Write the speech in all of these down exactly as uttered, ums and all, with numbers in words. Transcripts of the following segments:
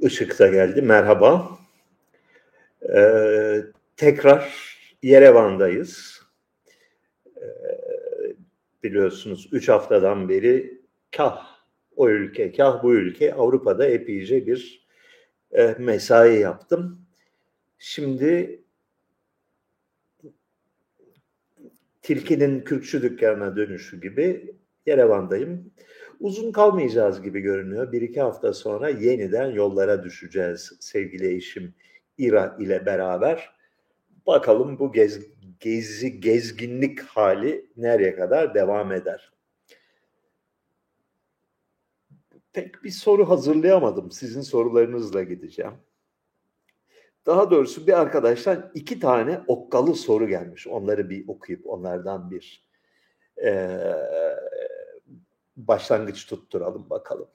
Işık da geldi. Merhaba. Ee, tekrar Yerevan'dayız. Ee, biliyorsunuz üç haftadan beri kah o ülke, kah bu ülke, Avrupa'da epeyce bir e, mesai yaptım. Şimdi tilkinin kürkçü dükkanına dönüşü gibi Yerevan'dayım. Uzun kalmayacağız gibi görünüyor. Bir iki hafta sonra yeniden yollara düşeceğiz sevgili eşim İra ile beraber. Bakalım bu gez, gezi, gezginlik hali nereye kadar devam eder? Pek bir soru hazırlayamadım. Sizin sorularınızla gideceğim. Daha doğrusu bir arkadaştan iki tane okkalı soru gelmiş. Onları bir okuyup onlardan bir e, başlangıç tutturalım bakalım.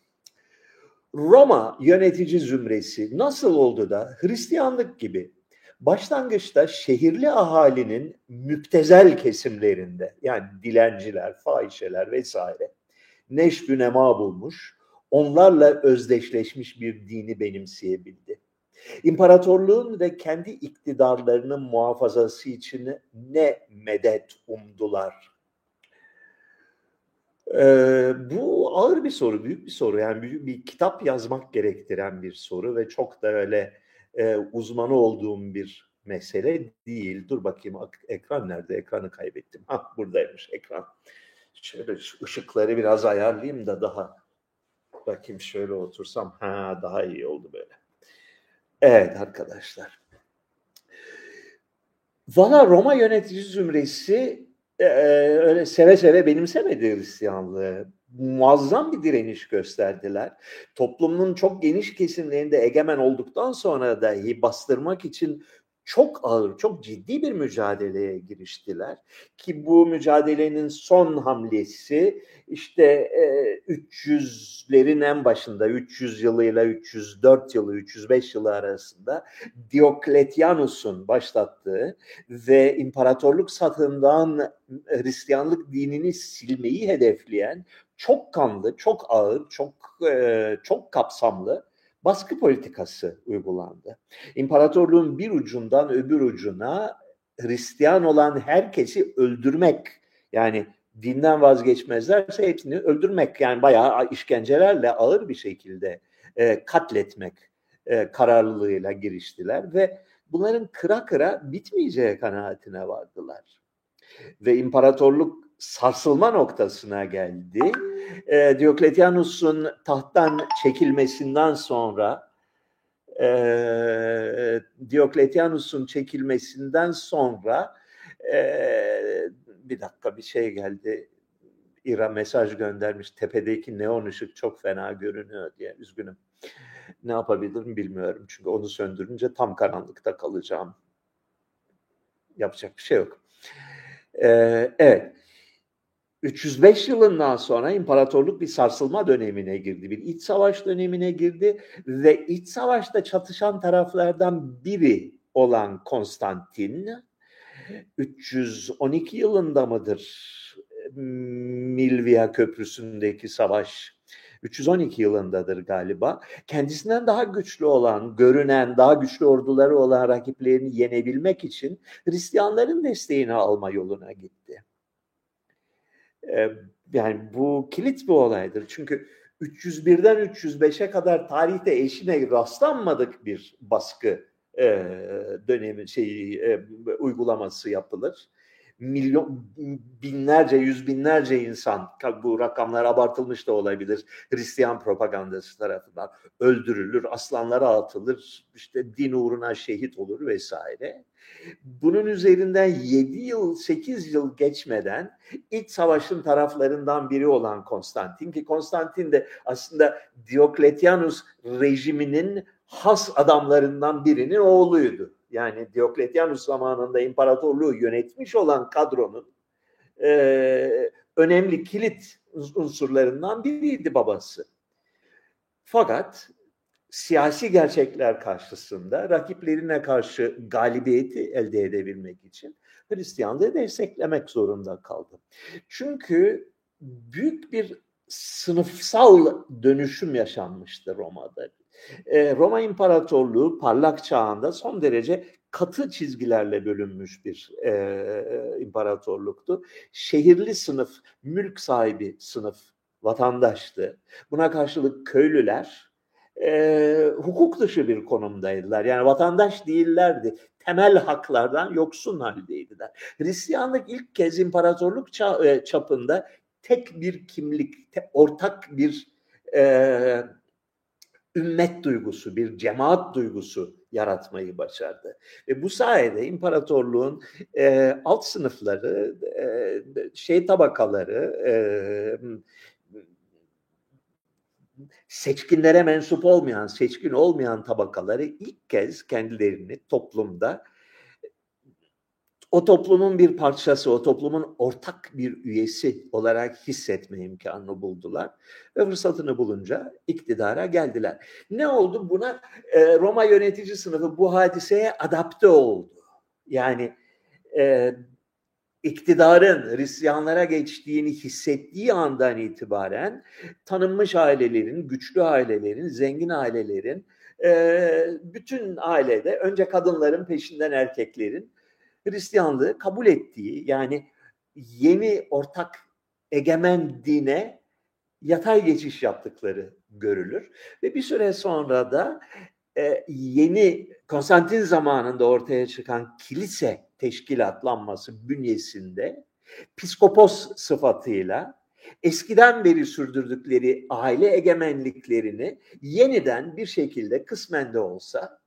Roma yönetici zümresi nasıl oldu da Hristiyanlık gibi başlangıçta şehirli ahalinin müptezel kesimlerinde, yani dilenciler, fahişeler vesaire neşvü nema bulmuş, onlarla özdeşleşmiş bir dini benimseyebildi? İmparatorluğun ve kendi iktidarlarının muhafazası için ne medet umdular? Ee, bu ağır bir soru, büyük bir soru. Yani büyük bir kitap yazmak gerektiren bir soru ve çok da öyle e, uzmanı olduğum bir mesele değil. Dur bakayım, ekran nerede? Ekranı kaybettim. Ha, buradaymış ekran. Şöyle ışıkları biraz ayarlayayım da daha. Bakayım şöyle otursam. Ha, daha iyi oldu böyle. Evet arkadaşlar. Valla Roma yönetici zümresi Ee, öyle seve seve benimsemedi Hristiyanlığı. Muazzam bir direniş gösterdiler. Toplumun çok geniş kesimlerinde egemen olduktan sonra dahi bastırmak için çok ağır, çok ciddi bir mücadeleye giriştiler. Ki bu mücadelenin son hamlesi işte e, üç yüzlerin en başında, üç yüz yılıyla üç yüz dört yılı, üç yüz beş yılı arasında Diocletianus'un başlattığı ve imparatorluk satından Hristiyanlık dinini silmeyi hedefleyen çok kanlı, çok ağır, çok e, çok kapsamlı baskı politikası uygulandı. İmparatorluğun bir ucundan öbür ucuna Hristiyan olan herkesi öldürmek, yani dinden vazgeçmezlerse hepsini öldürmek, yani bayağı işkencelerle ağır bir şekilde e, katletmek e, kararlılığıyla giriştiler ve bunların kıra kıra bitmeyeceği kanaatine vardılar. Ve imparatorluk sarsılma noktasına geldi. E, Diocletianus'un tahttan çekilmesinden sonra e, Diocletianus'un çekilmesinden sonra e, bir dakika bir şey geldi. İra mesaj göndermiş. Tepedeki neon ışık çok fena görünüyor diye. Üzgünüm. Ne yapabilirim bilmiyorum. Çünkü onu söndürünce tam karanlıkta kalacağım. Yapacak bir şey yok. E, evet. üç yüz beş yılından sonra imparatorluk bir sarsılma dönemine girdi. Bir iç savaş dönemine girdi ve iç savaşta çatışan taraflardan biri olan Konstantin üç yüz on iki yılında mıdır? Milvia Köprüsü'ndeki savaş üç yüz on iki yılındadır galiba. Kendisinden daha güçlü olan, görünen, daha güçlü orduları olan rakiplerini yenebilmek için Hristiyanların desteğini alma yoluna gitti. Yani bu kilit bir olaydır. Çünkü üç yüz birden üç yüz beşe kadar tarihte eşine rastlanmadık bir baskı e, dönemi şeyi e, uygulaması yapılır. Milyon, binlerce, yüz binlerce insan, bu rakamlar abartılmış da olabilir, Hristiyan propagandası tarafından öldürülür, aslanlara atılır, işte din uğruna şehit olur vesaire. Bunun üzerinden yedi yıl, sekiz yıl geçmeden iç savaşın taraflarından biri olan Konstantin, ki Konstantin de aslında Diocletianus rejiminin has adamlarından birinin oğluydu. Yani Diocletianus zamanında imparatorluğu yönetmiş olan kadronun e, önemli kilit unsurlarından biriydi babası. Fakat siyasi gerçekler karşısında rakiplerine karşı galibiyeti elde edebilmek için Hristiyanlığı desteklemek zorunda kaldı. Çünkü büyük bir sınıfsal dönüşüm yaşanmıştı Roma'da. E, Roma İmparatorluğu parlak çağında son derece katı çizgilerle bölünmüş bir e, imparatorluktu. Şehirli sınıf, mülk sahibi sınıf vatandaştı. Buna karşılık köylüler e, hukuk dışı bir konumdaydılar. Yani vatandaş değillerdi. Temel haklardan yoksun haldeydiler. Hristiyanlık ilk kez imparatorluk ça- çapında tek bir kimlik, te- ortak bir e, ümmet duygusu, bir cemaat duygusu yaratmayı başardı. Ve bu sayede imparatorluğun e, alt sınıfları, e, şey tabakaları, e, seçkinlere mensup olmayan, seçkin olmayan tabakaları ilk kez kendilerini toplumda, o toplumun bir parçası, o toplumun ortak bir üyesi olarak hissetme imkanını buldular. Ve fırsatını bulunca iktidara geldiler. Ne oldu? Buna e, Roma yönetici sınıfı bu hadiseye adapte oldu. Yani e, iktidarın Hristiyanlara geçtiğini hissettiği andan itibaren tanınmış ailelerin, güçlü ailelerin, zengin ailelerin, e, bütün ailede önce kadınların peşinden erkeklerin Hristiyanlığı kabul ettiği, yani yeni ortak egemen dine yatay geçiş yaptıkları görülür. Ve bir süre sonra da e, yeni Konstantin zamanında ortaya çıkan kilise teşkilatlanması bünyesinde piskopos sıfatıyla eskiden beri sürdürdükleri aile egemenliklerini yeniden bir şekilde kısmen de olsa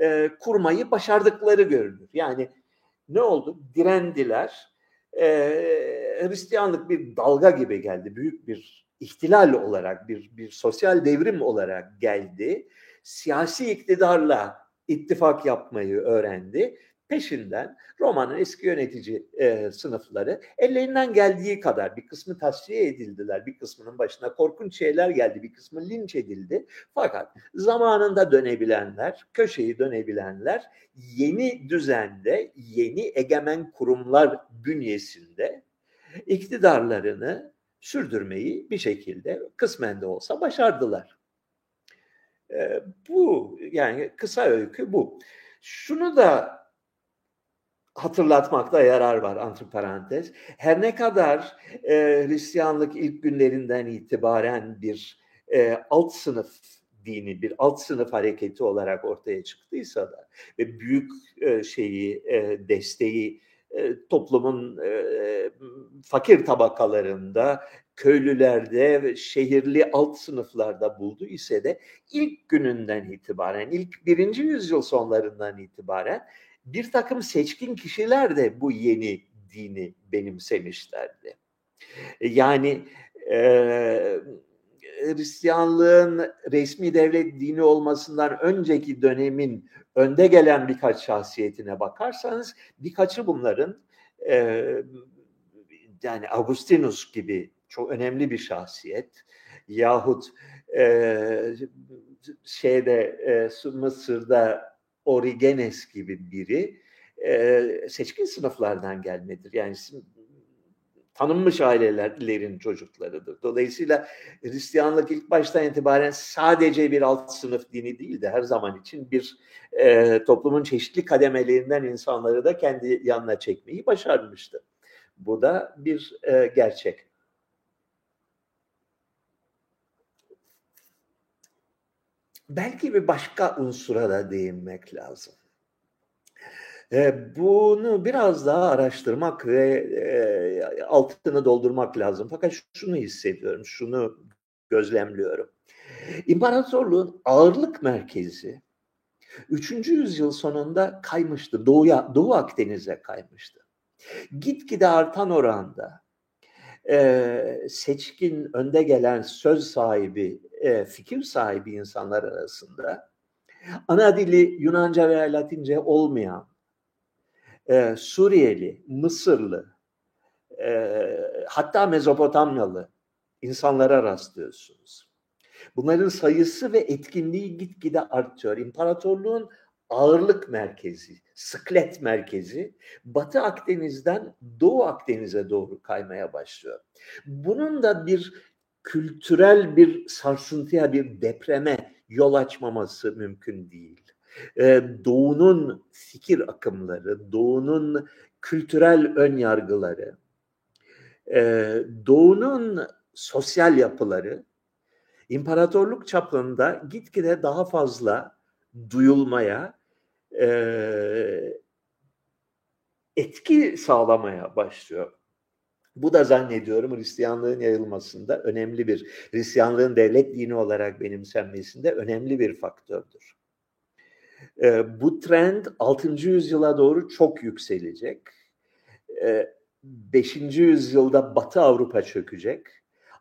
e, kurmayı başardıkları görülür. Yani ne oldu? Direndiler. Ee, Hristiyanlık bir dalga gibi geldi. Büyük bir ihtilal olarak, bir, bir sosyal devrim olarak geldi. Siyasi iktidarla ittifak yapmayı öğrendi. Peşinden Roma'nın eski yönetici e, sınıfları ellerinden geldiği kadar, bir kısmı tasfiye edildiler, bir kısmının başına korkunç şeyler geldi, bir kısmı linç edildi. Fakat zamanında dönebilenler, köşeyi dönebilenler yeni düzende, yeni egemen kurumlar bünyesinde iktidarlarını sürdürmeyi bir şekilde kısmen de olsa başardılar. E, bu yani kısa öykü bu. Şunu da hatırlatmakta yarar var antiparantez. Her ne kadar e, Hristiyanlık ilk günlerinden itibaren bir e, alt sınıf dini, bir alt sınıf hareketi olarak ortaya çıktıysa da ve büyük e, şeyi e, desteği e, toplumun e, fakir tabakalarında, köylülerde ve şehirli alt sınıflarda buldu ise de ilk gününden itibaren, ilk birinci yüzyıl sonlarından itibaren bir takım seçkin kişiler de bu yeni dini benimsemişlerdi. Yani e, Hristiyanlığın resmi devlet dini olmasından önceki dönemin önde gelen birkaç şahsiyetine bakarsanız birkaçı bunların e, yani Augustinus gibi çok önemli bir şahsiyet yahut e, şeyde e, Mısır'da Origenes gibi biri seçkin sınıflardan gelmedir. Yani tanınmış ailelerin çocuklarıdır. Dolayısıyla Hristiyanlık ilk baştan itibaren sadece bir alt sınıf dini değil de her zaman için bir toplumun çeşitli kademelerinden insanları da kendi yanına çekmeyi başarmıştı. Bu da bir gerçek. Belki bir başka unsura da değinmek lazım. Bunu biraz daha araştırmak ve altını doldurmak lazım. Fakat şunu hissediyorum, şunu gözlemliyorum. İmparatorluğun ağırlık merkezi üçüncü yüzyıl sonunda kaymıştı. Doğuya, Doğu Akdeniz'e kaymıştı. Gitgide artan oranda seçkin, önde gelen söz sahibi, fikir sahibi insanlar arasında ana dili Yunanca veya Latince olmayan Suriyeli, Mısırlı, hatta Mezopotamyalı insanlara rastlıyorsunuz. Bunların sayısı ve etkinliği gitgide artıyor. İmparatorluğun ağırlık merkezi, sıklet merkezi Batı Akdeniz'den Doğu Akdeniz'e doğru kaymaya başlıyor. Bunun da bir kültürel bir sarsıntıya, bir depreme yol açmaması mümkün değil. Ee, doğunun fikir akımları, doğunun kültürel ön yargıları, e, doğunun sosyal yapıları imparatorluk çapında gitgide daha fazla duyulmaya, e, etki sağlamaya başlıyor. Bu da zannediyorum Hristiyanlığın yayılmasında önemli bir, Hristiyanlığın devlet dini olarak benimsenmesinde önemli bir faktördür. E, bu trend altıncı yüzyıla doğru çok yükselecek. E, beşinci yüzyılda Batı Avrupa çökecek.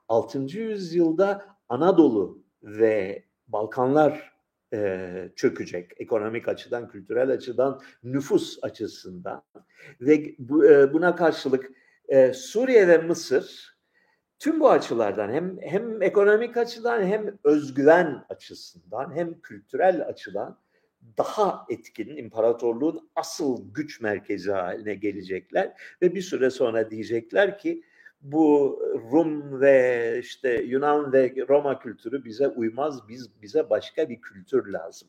altıncı yüzyılda Anadolu ve Balkanlar e, çökecek. Ekonomik açıdan, kültürel açıdan, nüfus açısından. Ve bu, e, buna karşılık e, Suriye ve Mısır tüm bu açılardan hem, hem ekonomik açıdan hem özgüven açısından hem kültürel açıdan daha etkin, imparatorluğun asıl güç merkezi haline gelecekler ve bir süre sonra diyecekler ki bu Rum ve işte Yunan ve Roma kültürü bize uymaz, biz bize başka bir kültür lazım.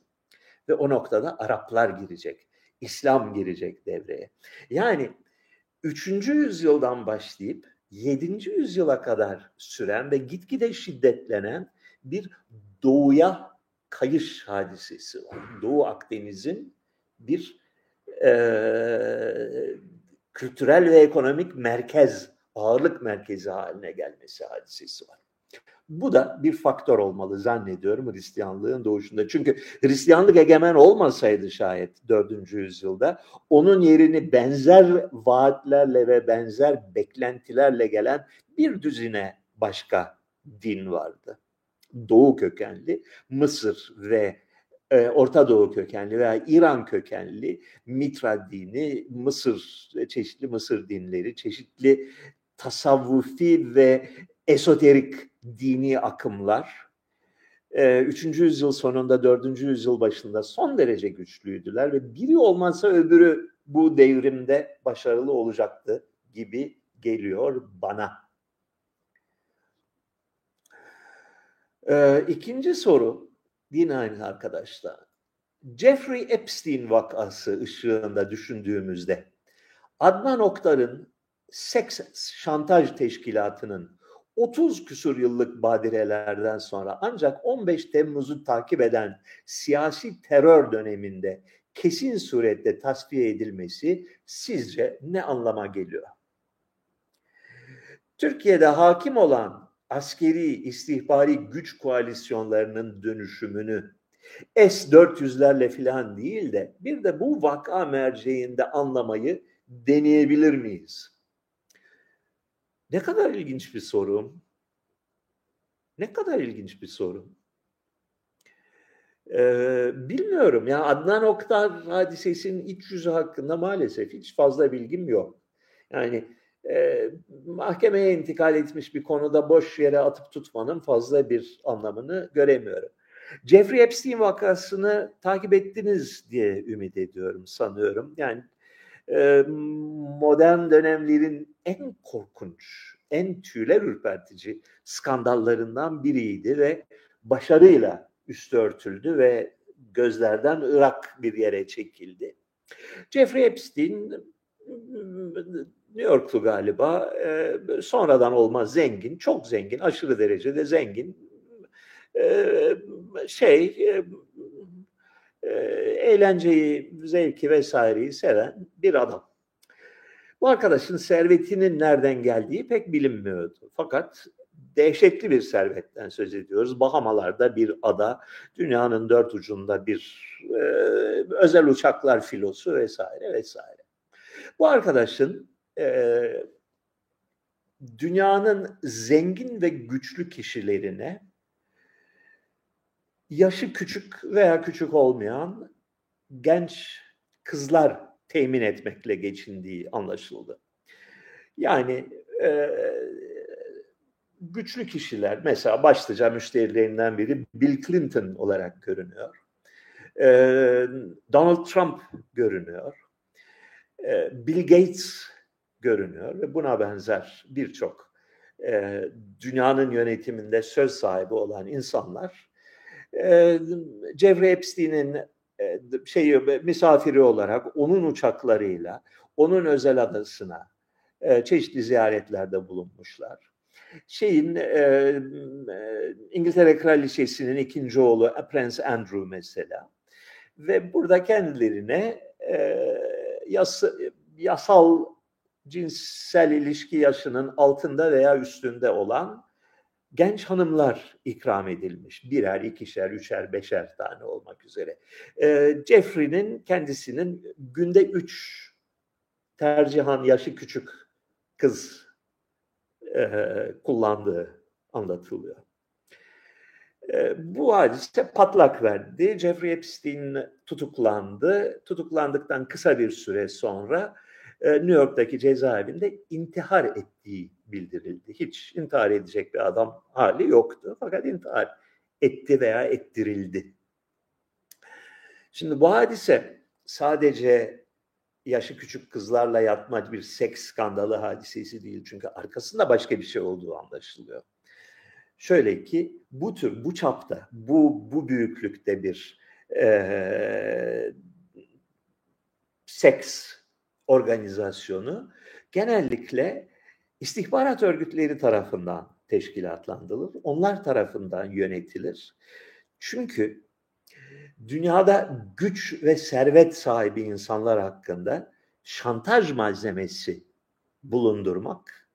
Ve o noktada Araplar girecek, İslam girecek devreye. Yani üçüncü yüzyıldan başlayıp yedinci yüzyıla kadar süren ve gitgide şiddetlenen bir doğuya kayış hadisesi var. Doğu Akdeniz'in bir e, kültürel ve ekonomik merkez, ağırlık merkezi haline gelmesi hadisesi var. Bu da bir faktör olmalı zannediyorum Hristiyanlığın doğuşunda. Çünkü Hristiyanlık egemen olmasaydı şayet dördüncü yüzyılda onun yerini benzer vaatlerle ve benzer beklentilerle gelen bir düzine başka din vardı. Doğu kökenli, Mısır ve e, Orta Doğu kökenli veya İran kökenli Mitra dini, Mısır, çeşitli Mısır dinleri, çeşitli tasavvufi ve esoterik dini akımlar e, üçüncü yüzyıl sonunda, dördüncü yüzyıl başında son derece güçlüydüler ve biri olmazsa öbürü bu devrimde başarılı olacaktı gibi geliyor bana. Ee, ikinci soru, yine aynı arkadaşlar. Jeffrey Epstein vakası ışığında düşündüğümüzde Adnan Oktar'ın seks şantaj teşkilatının otuz küsur yıllık badirelerden sonra ancak on beş Temmuz'u takip eden siyasi terör döneminde kesin surette tasfiye edilmesi sizce ne anlama geliyor? Türkiye'de hakim olan askeri, istihbari güç koalisyonlarının dönüşümünü S dört yüzlerle filan değil de bir de bu vaka merceğinde anlamayı deneyebilir miyiz? Ne kadar ilginç bir sorum. Ne kadar ilginç bir sorum. Ee, bilmiyorum. Yani Adnan Oktar hadisesinin iç yüzü hakkında maalesef hiç fazla bilgim yok. Yani Ee, mahkemeye intikal etmiş bir konuda boş yere atıp tutmanın fazla bir anlamını göremiyorum. Jeffrey Epstein vakasını takip ettiniz diye ümit ediyorum, sanıyorum. Yani e, modern dönemlerin en korkunç, en tüyler ürpertici skandallarından biriydi ve başarıyla üstü örtüldü ve gözlerden ırak bir yere çekildi. Jeffrey Epstein New Yorklu galiba, e, sonradan olmaz zengin, çok zengin, aşırı derecede zengin, e, şey, e, e, eğlenceyi, zevki vesaireyi seven bir adam. Bu arkadaşın servetinin nereden geldiği pek bilinmiyordu. Fakat dehşetli bir servetten söz ediyoruz. Bahamalarda bir ada, dünyanın dört ucunda bir e, özel uçaklar filosu vesaire vesaire. Bu arkadaşın Ee, dünyanın zengin ve güçlü kişilerine yaşı küçük veya küçük olmayan genç kızlar temin etmekle geçindiği anlaşıldı. Yani e, güçlü kişiler, mesela başlıca müşterilerinden biri Bill Clinton olarak görünüyor. E, Donald Trump görünüyor. E, Bill Gates görünüyor ve buna benzer birçok e, dünyanın yönetiminde söz sahibi olan insanlar e, Jeffrey Epstein'in e, şeyi misafiri olarak onun uçaklarıyla onun özel adasına e, çeşitli ziyaretlerde bulunmuşlar. Şeyin e, İngiltere Kraliçesi'nin ikinci oğlu Prince Andrew mesela ve burada kendilerine e, yas, yasal cinsel ilişki yaşının altında veya üstünde olan genç hanımlar ikram edilmiş. Birer, ikişer, üçer, beşer tane olmak üzere. E, Jeffrey'nin kendisinin günde üç tercihan yaşı küçük kız e, kullandığı anlatılıyor. E, bu hadise patlak verdi. Jeffrey Epstein tutuklandı. Tutuklandıktan kısa bir süre sonra e, New York'taki cezaevinde intihar ettiği bildirildi. Hiç intihar edecek bir adam hali yoktu. Fakat intihar etti veya ettirildi. Şimdi bu hadise sadece yaşı küçük kızlarla yatma bir seks skandalı hadisesi değil. Çünkü arkasında başka bir şey olduğu anlaşılıyor. Şöyle ki bu tür, bu çapta, bu bu büyüklükte bir e, seks organizasyonu genellikle istihbarat örgütleri tarafından teşkilatlandırılır. Onlar tarafından yönetilir. Çünkü dünyada güç ve servet sahibi insanlar hakkında şantaj malzemesi bulundurmak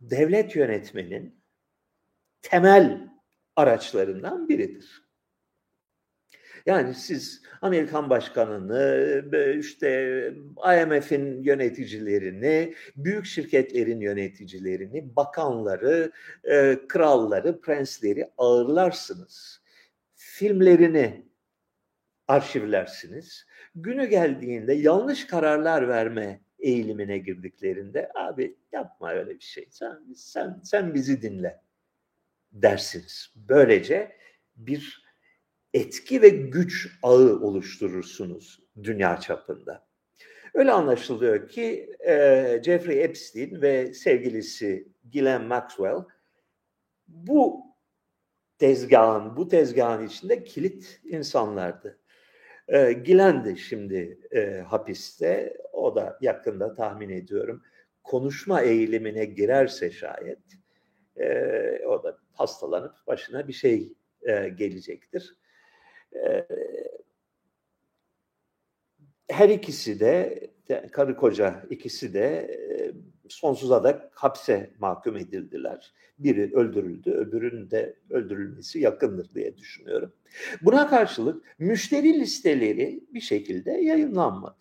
devlet yönetmenin temel araçlarından biridir. Yani siz Amerikan başkanını, işte I M F'in yöneticilerini, büyük şirketlerin yöneticilerini, bakanları, kralları, prensleri ağırlarsınız. Filmlerini arşivlersiniz. Günü geldiğinde yanlış kararlar verme eğilimine girdiklerinde abi yapma öyle bir şey. Sen sen sen bizi dinle dersiniz. Böylece bir etki ve güç ağı oluşturursunuz dünya çapında. Öyle anlaşılıyor ki e, Jeffrey Epstein ve sevgilisi Glenn Maxwell bu tezgahın, bu tezgahın içinde kilit insanlardı. E, Glenn de şimdi e, hapiste, o da yakında tahmin ediyorum konuşma eğilimine girerse şayet e, o da hastalanıp başına bir şey e, gelecektir. E, her ikisi de, de karı koca ikisi de e, sonsuza da hapse mahkum edildiler. Biri öldürüldü, öbürünün de öldürülmesi yakındır diye düşünüyorum. Buna karşılık müşteri listeleri bir şekilde yayınlanmadı.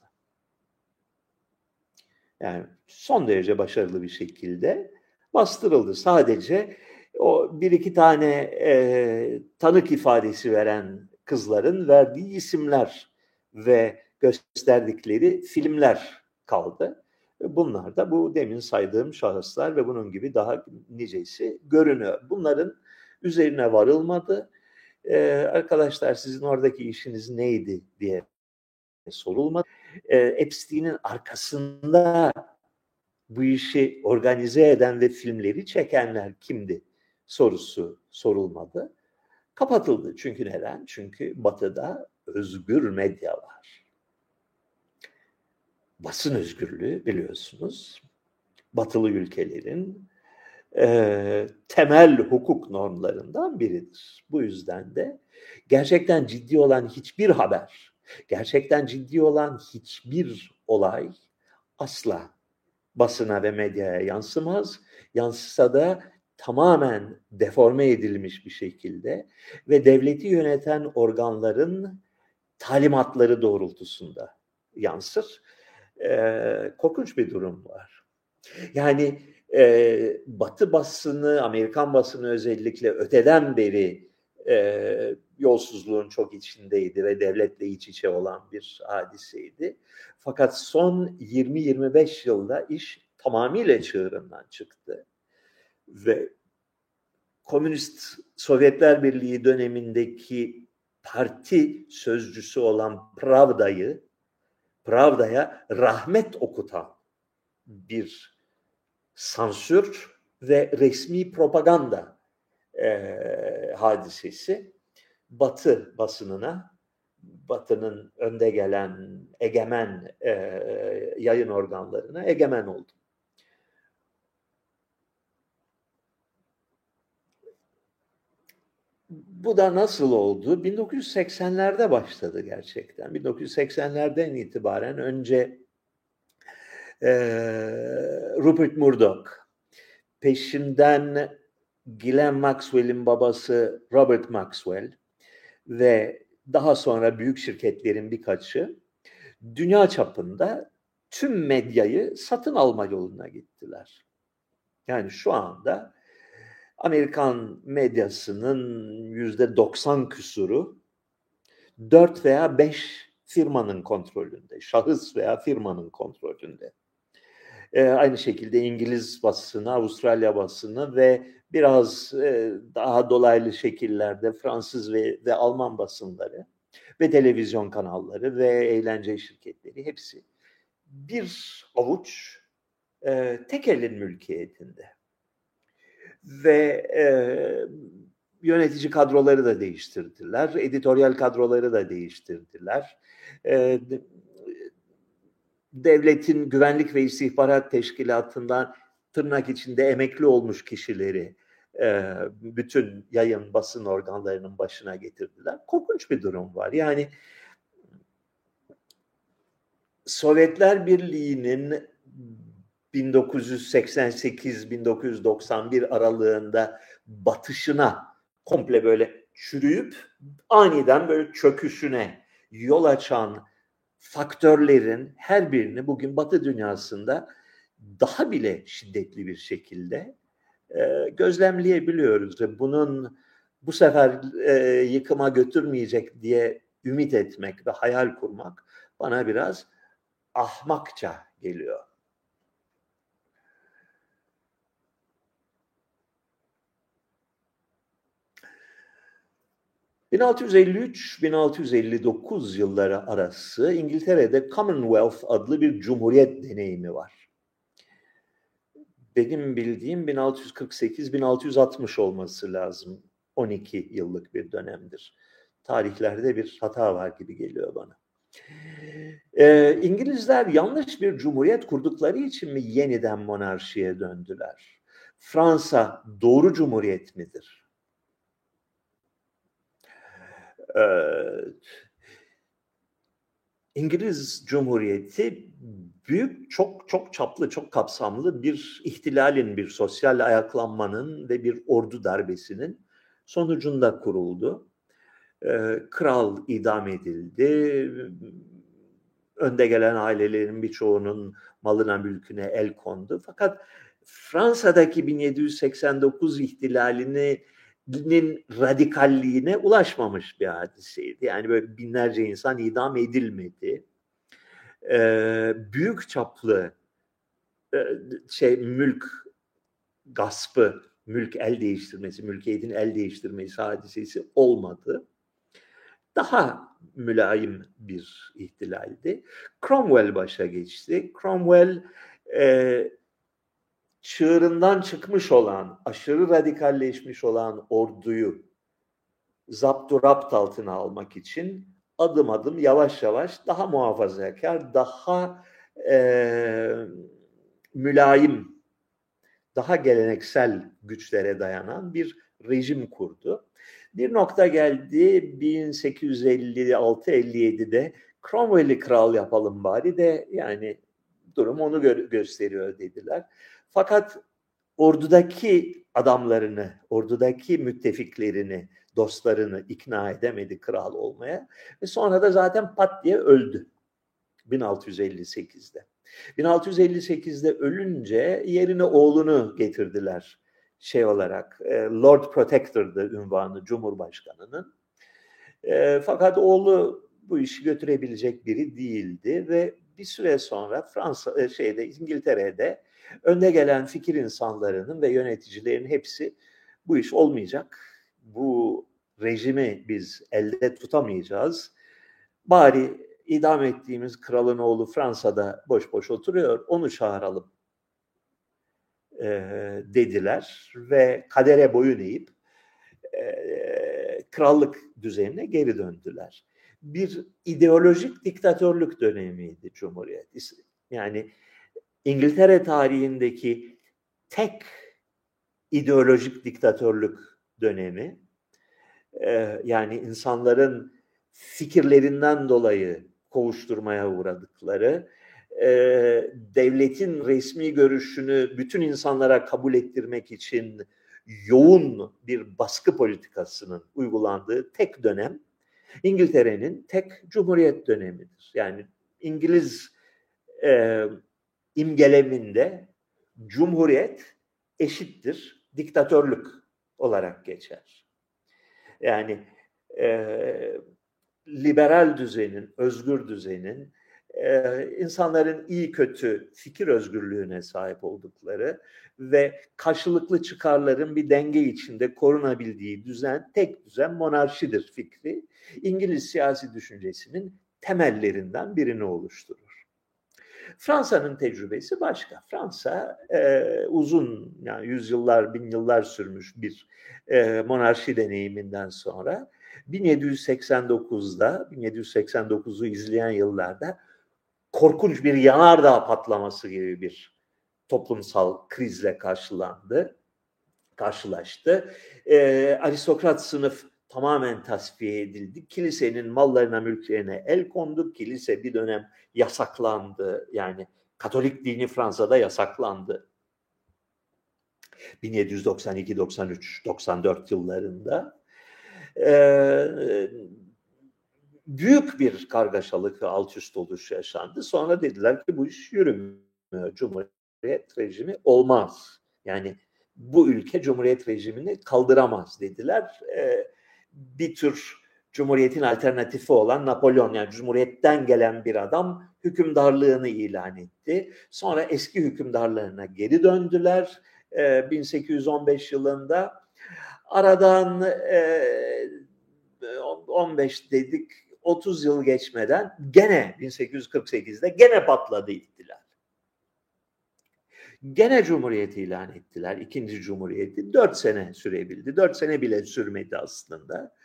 Yani son derece başarılı bir şekilde bastırıldı. Sadece o bir iki tane e, tanık ifadesi veren kızların verdiği isimler ve gösterdikleri filmler kaldı. Bunlar da bu demin saydığım şahıslar ve bunun gibi daha nicesi görünüyor. Bunların üzerine varılmadı. Ee, arkadaşlar sizin oradaki işiniz neydi diye sorulmadı. Ee, Epstein'in arkasında bu işi organize eden ve filmleri çekenler kimdi sorusu sorulmadı. Kapatıldı. Çünkü neden? Çünkü Batı'da özgür medya var. Basın özgürlüğü biliyorsunuz batılı ülkelerin e, temel hukuk normlarından biridir. Bu yüzden de gerçekten ciddi olan hiçbir haber, gerçekten ciddi olan hiçbir olay asla basına ve medyaya yansımaz. Yansısa da tamamen deforme edilmiş bir şekilde ve devleti yöneten organların talimatları doğrultusunda yansır. Ee, korkunç bir durum var. Yani e, Batı basını, Amerikan basını özellikle öteden beri e, yolsuzluğun çok içindeydi ve devletle iç içe olan bir hadiseydi. Fakat son yirmi yirmi beş yılda iş tamamıyla çığırından çıktı. Ve Komünist Sovyetler Birliği dönemindeki parti sözcüsü olan Pravda'yı Pravda'ya rahmet okutan bir sansür ve resmi propaganda e, hadisesi Batı basınına, Batı'nın önde gelen egemen e, yayın organlarına egemen oldu. Bu da nasıl oldu? bin dokuz yüz seksenlerde başladı gerçekten. bin dokuz yüz seksenlerden itibaren önce e, Rupert Murdoch, peşinden Glenn Maxwell'in babası Robert Maxwell ve daha sonra büyük şirketlerin birkaçı dünya çapında tüm medyayı satın alma yoluna gittiler. Yani şu anda Amerikan medyasının yüzde doksan küsuru dört veya beş firmanın kontrolünde, şahıs veya firmanın kontrolünde. Ee, aynı şekilde İngiliz basını, Avustralya basını ve biraz e, daha dolaylı şekillerde Fransız ve, ve Alman basınları ve televizyon kanalları ve eğlence şirketleri hepsi bir avuç e, tek elin mülkiyetinde. Ve e, yönetici kadroları da değiştirdiler, editoryal kadroları da değiştirdiler. E, devletin Güvenlik ve İstihbarat Teşkilatı'ndan tırnak içinde emekli olmuş kişileri e, bütün yayın basın organlarının başına getirdiler. Korkunç bir durum var. Yani Sovyetler Birliği'nin bin dokuz yüz seksen sekiz - bin dokuz yüz doksan bir aralığında batışına, komple böyle çürüyüp aniden böyle çöküşüne yol açan faktörlerin her birini bugün Batı dünyasında daha bile şiddetli bir şekilde e, gözlemleyebiliyoruz ve bunun bu sefer e, yıkıma götürmeyecek diye ümit etmek ve hayal kurmak bana biraz ahmakça geliyor. bin altı yüz elli üç - bin altı yüz elli dokuz yılları arası İngiltere'de Commonwealth adlı bir cumhuriyet deneyimi var. Benim bildiğim bin altı yüz kırk sekiz - bin altı yüz altmış olması lazım. on iki yıllık bir dönemdir. Tarihlerde bir hata var gibi geliyor bana. Ee, İngilizler yanlış bir cumhuriyet kurdukları için mi yeniden monarşiye döndüler? Fransa doğru cumhuriyet midir? İngiliz Cumhuriyeti büyük, çok çok çaplı, çok kapsamlı bir ihtilalin, bir sosyal ayaklanmanın ve bir ordu darbesinin sonucunda kuruldu. Kral idam edildi. Önde gelen ailelerin birçoğunun malına, mülküne el kondu. Fakat Fransa'daki bin yedi yüz seksen dokuz ihtilalini dinin radikalliğine ulaşmamış bir hadiseydi. Yani böyle binlerce insan idam edilmedi. Ee, büyük çaplı e, şey mülk gaspı, mülk el değiştirmesi, mülkiyetin el değiştirmesi hadisesi olmadı. Daha mülayim bir ihtilaldi. Cromwell başa geçti. Cromwell e, çığırından çıkmış olan, aşırı radikalleşmiş olan orduyu zapturapt altına almak için adım adım, yavaş yavaş daha muhafazakar, daha e, mülayim, daha geleneksel güçlere dayanan bir rejim kurdu. Bir nokta geldi bin sekiz yüz elli altı - elli yedide Cromwell'i kral yapalım bari de, yani durum onu gö- gösteriyor dediler. Fakat ordudaki adamlarını, ordudaki müttefiklerini, dostlarını ikna edemedi kral olmaya. Ve sonra da zaten pat diye öldü bin altı yüz elli sekizde. bin altı yüz elli sekizde ölünce yerine oğlunu getirdiler şey olarak. Lord Protector'dı unvanı Cumhurbaşkanı'nın. Fakat oğlu bu işi götürebilecek biri değildi ve bir süre sonra Fransa şeyde İngiltere'de önde gelen fikir insanlarının ve yöneticilerin hepsi bu iş olmayacak, bu rejimi biz elde tutamayacağız. Bari idam ettiğimiz kralın oğlu Fransa'da boş boş oturuyor, onu çağıralım e, dediler ve kadere boyun eğip e, krallık düzenine geri döndüler. Bir ideolojik diktatörlük dönemiydi Cumhuriyet. Yani İngiltere tarihindeki tek ideolojik diktatörlük dönemi, yani insanların fikirlerinden dolayı kovuşturmaya uğradıkları, devletin resmi görüşünü bütün insanlara kabul ettirmek için yoğun bir baskı politikasının uygulandığı tek dönem İngiltere'nin tek Cumhuriyet dönemidir. Yani İngiliz e, imgeleminde Cumhuriyet eşittir diktatörlük olarak geçer. Yani e, liberal düzenin, özgür düzenin, Ee, insanların iyi kötü fikir özgürlüğüne sahip oldukları ve karşılıklı çıkarların bir denge içinde korunabildiği düzen, tek düzen monarşidir fikri, İngiliz siyasi düşüncesinin temellerinden birini oluşturur. Fransa'nın tecrübesi başka. Fransa e, uzun, yani yüzyıllar, bin yıllar sürmüş bir e, monarşi deneyiminden sonra bin yedi yüz seksen dokuzda, bin yedi yüz seksen dokuzu izleyen yıllarda korkunç bir yanardağ patlaması gibi bir toplumsal krizle karşılandı, karşılaştı. Ee, aristokrat sınıf tamamen tasfiye edildi. Kilisenin mallarına, mülklerine el kondu. Kilise bir dönem yasaklandı. Yani Katolik dini Fransa'da yasaklandı. bin yedi yüz doksan iki doksan üç doksan dört yıllarında. Ee, büyük bir kargaşalık ve alt üst oluş yaşandı. Sonra dediler ki bu iş yürümüyor. Cumhuriyet rejimi olmaz. Yani bu ülke Cumhuriyet rejimini kaldıramaz dediler. Ee, bir tür Cumhuriyet'in alternatifi olan Napolyon, yani Cumhuriyet'ten gelen bir adam hükümdarlığını ilan etti. Sonra eski hükümdarlarına geri döndüler. Ee, bin sekiz yüz on beş yılında aradan e, on beş dedik, otuz yıl geçmeden gene bin sekiz yüz kırk sekizde gene patladı ittiler. Gene Cumhuriyeti ilan ettiler. İkinci Cumhuriyeti dört sene sürebildi. dört sene bile sürmedi aslında.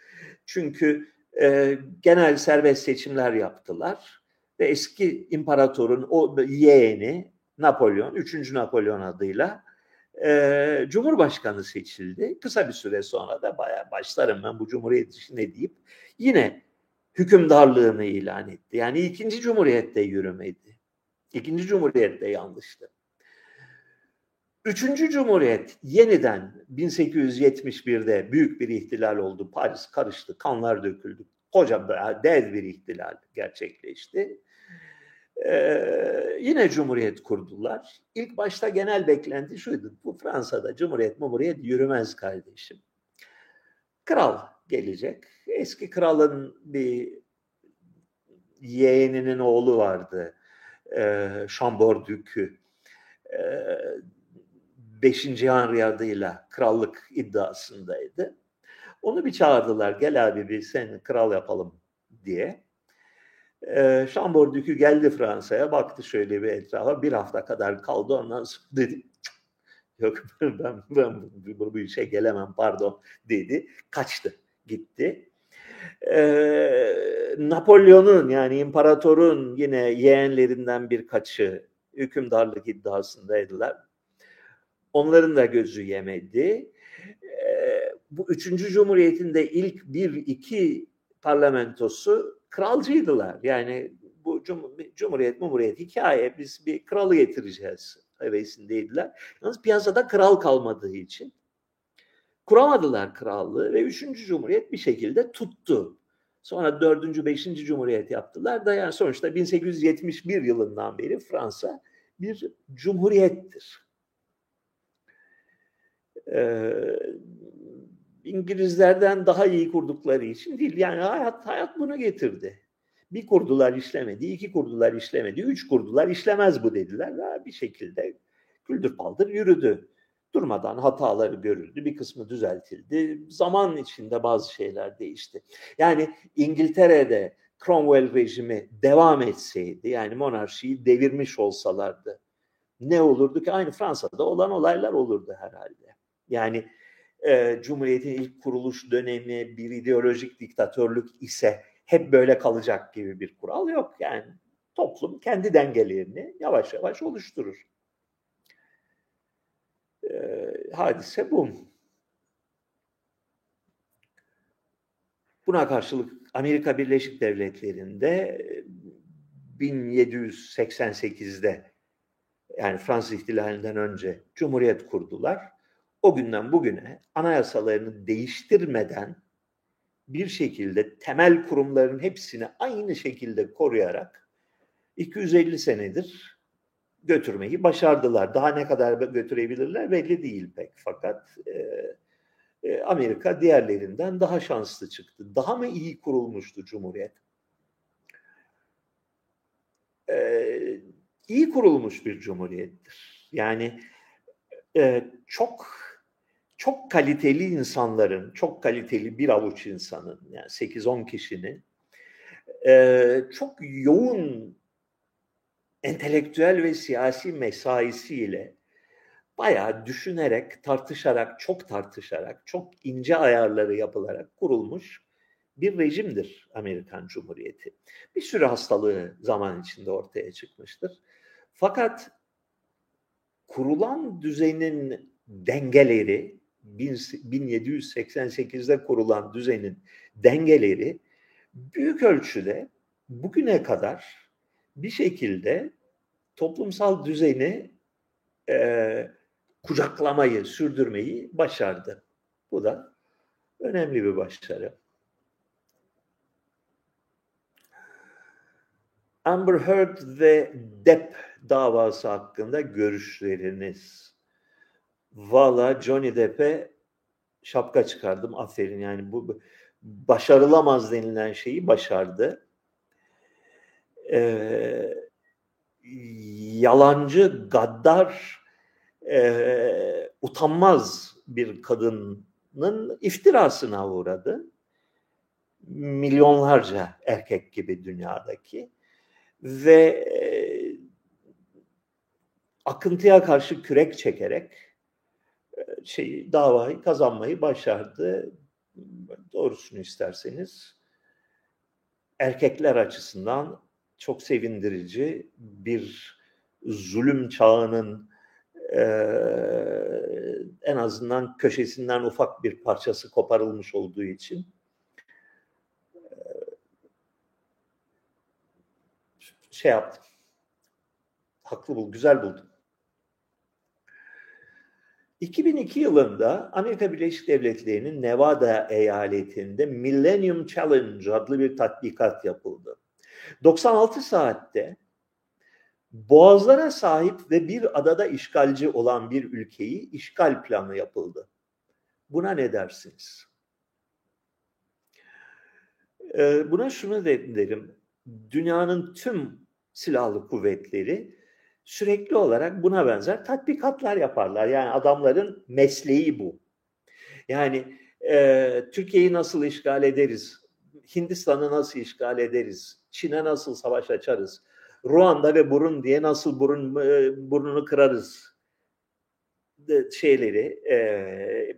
Çünkü e, genel serbest seçimler yaptılar. Ve eski imparatorun o yeğeni Napolyon, üçüncü Napolyon adıyla Ee, Cumhurbaşkanı seçildi. Kısa bir süre sonra da bayağı başlarım ben bu Cumhuriyet işine deyip yine hükümdarlığını ilan etti. Yani ikinci Cumhuriyet'te yürümedi. İkinci Cumhuriyet'te yanlıştı. Üçüncü Cumhuriyet yeniden bin sekiz yüz yetmiş birde büyük bir ihtilal oldu. Paris karıştı, kanlar döküldü. Koca dev bir ihtilal gerçekleşti. Ee, yine Cumhuriyet kurdular. İlk başta genel beklenti şuydu: bu Fransa'da Cumhuriyet Mumhuriyet yürümez kardeşim. Kral gelecek. Eski kralın bir yeğeninin oğlu vardı. Ee, Şambord Dükü. Ee, Beşinci Henri adıyla krallık iddiasındaydı. Onu bir çağırdılar. Gel abi bir seni kral yapalım diye. Ee, Şambord Dükü geldi Fransa'ya, baktı şöyle bir etrafa, bir hafta kadar kaldı, ondan sonra dedi yok ben, ben, ben bu, bu işe gelemem pardon dedi, kaçtı gitti. Ee, Napolyon'un, yani imparatorun yine yeğenlerinden birkaçı hükümdarlık iddiasındaydılar, onların da gözü yemedi. Ee, bu üçüncü Cumhuriyet'in de ilk bir iki parlamentosu kralcıydılar. Yani bu cum- Cumhuriyet, Mumhuriyet hikaye, biz bir kralı getireceğiz hevesindeydiler. Yalnız piyasada kral kalmadığı için kuramadılar krallığı ve üçüncü Cumhuriyet bir şekilde tuttu. Sonra dördüncü, beşinci Cumhuriyet yaptılar da, yani sonuçta bin sekiz yüz yetmiş bir yılından beri Fransa bir cumhuriyettir. Ee, İngilizlerden daha iyi kurdukları için değil. Yani hayat hayat bunu getirdi. Bir kurdular işlemedi, iki kurdular işlemedi, üç kurdular işlemez bu dediler. Daha bir şekilde güldür paldır yürüdü. Durmadan hataları görüldü, bir kısmı düzeltildi. Zaman içinde bazı şeyler değişti. Yani İngiltere'de Cromwell rejimi devam etseydi, yani monarşiyi devirmiş olsalardı ne olurdu ki? Aynı Fransa'da olan olaylar olurdu herhalde. Yani e, Cumhuriyet'in ilk kuruluş dönemi bir ideolojik diktatörlük ise hep böyle kalacak gibi bir kural yok. Yani toplum kendi dengelerini yavaş yavaş oluşturur. E, hadise bu. Buna karşılık Amerika Birleşik Devletleri'nde bin yedi yüz seksen sekizde yani Fransız ihtilalinden önce Cumhuriyet kurdular. O günden bugüne anayasalarını değiştirmeden bir şekilde temel kurumların hepsini aynı şekilde koruyarak iki yüz elli senedir götürmeyi başardılar. Daha ne kadar götürebilirler belli değil pek, fakat e, Amerika diğerlerinden daha şanslı çıktı. Daha mı iyi kurulmuştu Cumhuriyet? Ee, iyi kurulmuş bir cumhuriyettir. Yani e, çok çok kaliteli insanların, çok kaliteli bir avuç insanın, yani sekiz on kişinin e, çok yoğun entelektüel ve siyasi mesaisiyle bayağı düşünerek, tartışarak, çok tartışarak, çok ince ayarları yapılarak kurulmuş bir rejimdir Amerikan Cumhuriyeti. Bir sürü hastalığı zaman içinde ortaya çıkmıştır. Fakat kurulan düzenin dengeleri, bin yedi yüz seksen sekizde kurulan düzenin dengeleri büyük ölçüde bugüne kadar bir şekilde toplumsal düzeni e, kucaklamayı, sürdürmeyi başardı. Bu da önemli bir başarı. Amber Heard ve Depp davası hakkında görüşleriniz. Valla Johnny Depp'e şapka çıkardım. Aferin, yani bu başarılamaz denilen şeyi başardı. Ee, yalancı, gaddar, e, utanmaz bir kadının iftirasına uğradı. Milyonlarca erkek gibi dünyadaki. Ve e, akıntıya karşı kürek çekerek e, şeyi, davayı kazanmayı başardı. Doğrusunu isterseniz erkekler açısından çok sevindirici bir zulüm çağının e, en azından köşesinden ufak bir parçası koparılmış olduğu için şey yaptım. Haklı bul, güzel buldum. iki bin iki yılında Amerika Birleşik Devletleri'nin Nevada eyaletinde Millennium Challenge adlı bir tatbikat yapıldı. doksan altı saatte boğazlara sahip ve bir adada işgalci olan bir ülkeyi işgal planı yapıldı. Buna ne dersiniz? Buna şunu derim. Dünyanın tüm silahlı kuvvetleri sürekli olarak buna benzer tatbikatlar yaparlar. Yani adamların mesleği bu. Yani e, Türkiye'yi nasıl işgal ederiz? Hindistan'ı nasıl işgal ederiz? Çin'e nasıl savaş açarız? Ruanda ve Burundi'ye nasıl burun, e, burnunu kırarız? De, şeyleri, e,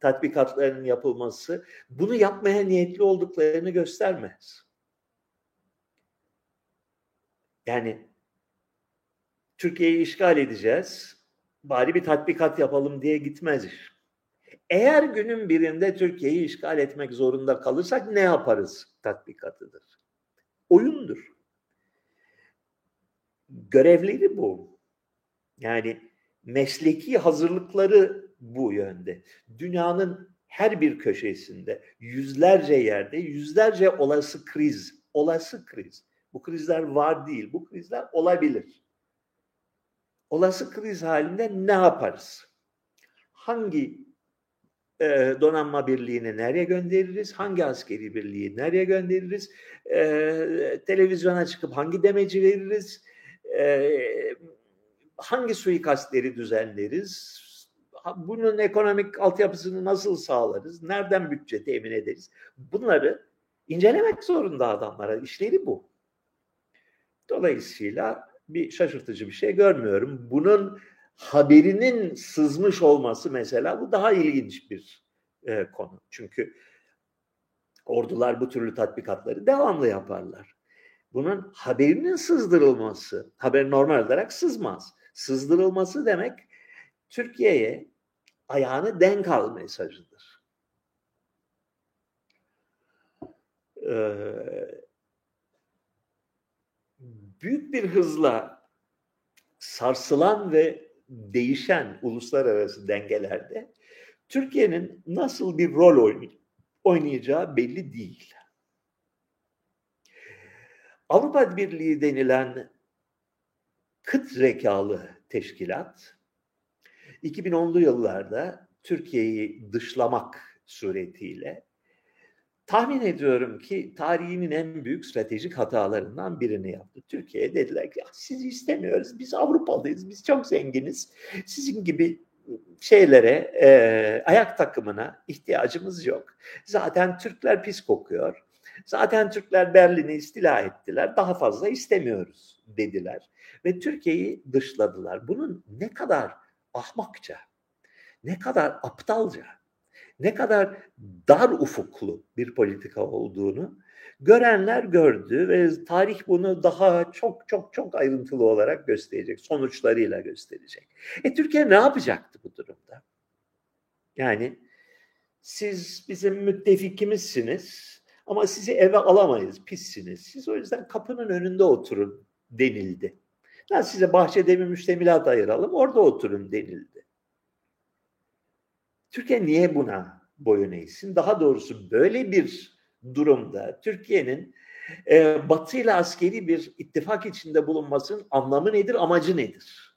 tatbikatların yapılması bunu yapmaya niyetli olduklarını göstermez. Yani Türkiye'yi işgal edeceğiz, bari bir tatbikat yapalım diye gitmez iş. Eğer günün birinde Türkiye'yi işgal etmek zorunda kalırsak ne yaparız tatbikatıdır. Oyundur. Görevleri bu. Yani mesleki hazırlıkları bu yönde. Dünyanın her bir köşesinde, yüzlerce yerde, yüzlerce olası kriz, olası kriz. Bu krizler var değil, bu krizler olabilir. Olası kriz halinde ne yaparız? Hangi e, donanma birliğini nereye göndeririz? Hangi askeri birliği nereye göndeririz? E, televizyona çıkıp hangi demeci veririz? E, hangi suikastleri düzenleriz? Bunun ekonomik altyapısını nasıl sağlarız? Nereden bütçe temin ederiz? Bunları incelemek zorunda adamlara. İşleri bu. Dolayısıyla bir şaşırtıcı bir şey görmüyorum. Bunun haberinin sızmış olması mesela, bu daha ilginç bir e, konu. Çünkü ordular bu türlü tatbikatları devamlı yaparlar. Bunun haberinin sızdırılması, haber normal olarak sızmaz. Sızdırılması demek Türkiye'ye ayağını denk al mesajıdır. Ee, büyük bir hızla sarsılan ve değişen uluslararası dengelerde Türkiye'nin nasıl bir rol oynay- oynayacağı belli değil. Avrupa Birliği denilen kıt zekalı teşkilat iki bin onlu yıllarda Türkiye'yi dışlamak suretiyle, tahmin ediyorum ki tarihimin en büyük stratejik hatalarından birini yaptı. Türkiye'ye dediler ki sizi istemiyoruz, biz Avrupalıyız, biz çok zenginiz, sizin gibi şeylere, e, ayak takımına ihtiyacımız yok. Zaten Türkler pis kokuyor. Zaten Türkler Berlin'i istila ettiler, daha fazla istemiyoruz dediler ve Türkiye'yi dışladılar. Bunun ne kadar ahmakça, ne kadar aptalca, ne kadar dar ufuklu bir politika olduğunu görenler gördü ve tarih bunu daha çok çok çok ayrıntılı olarak gösterecek, sonuçlarıyla gösterecek. E Türkiye ne yapacaktı bu durumda? Yani siz bizim müttefikimizsiniz ama sizi eve alamayız, pissiniz. Siz o yüzden kapının önünde oturun denildi. Ya size bahçede bir müştemilat ayıralım, orada oturun denildi. Türkiye niye buna boyun eğsin? Daha doğrusu böyle bir durumda Türkiye'nin e, Batı ile askeri bir ittifak içinde bulunmasının anlamı nedir, amacı nedir?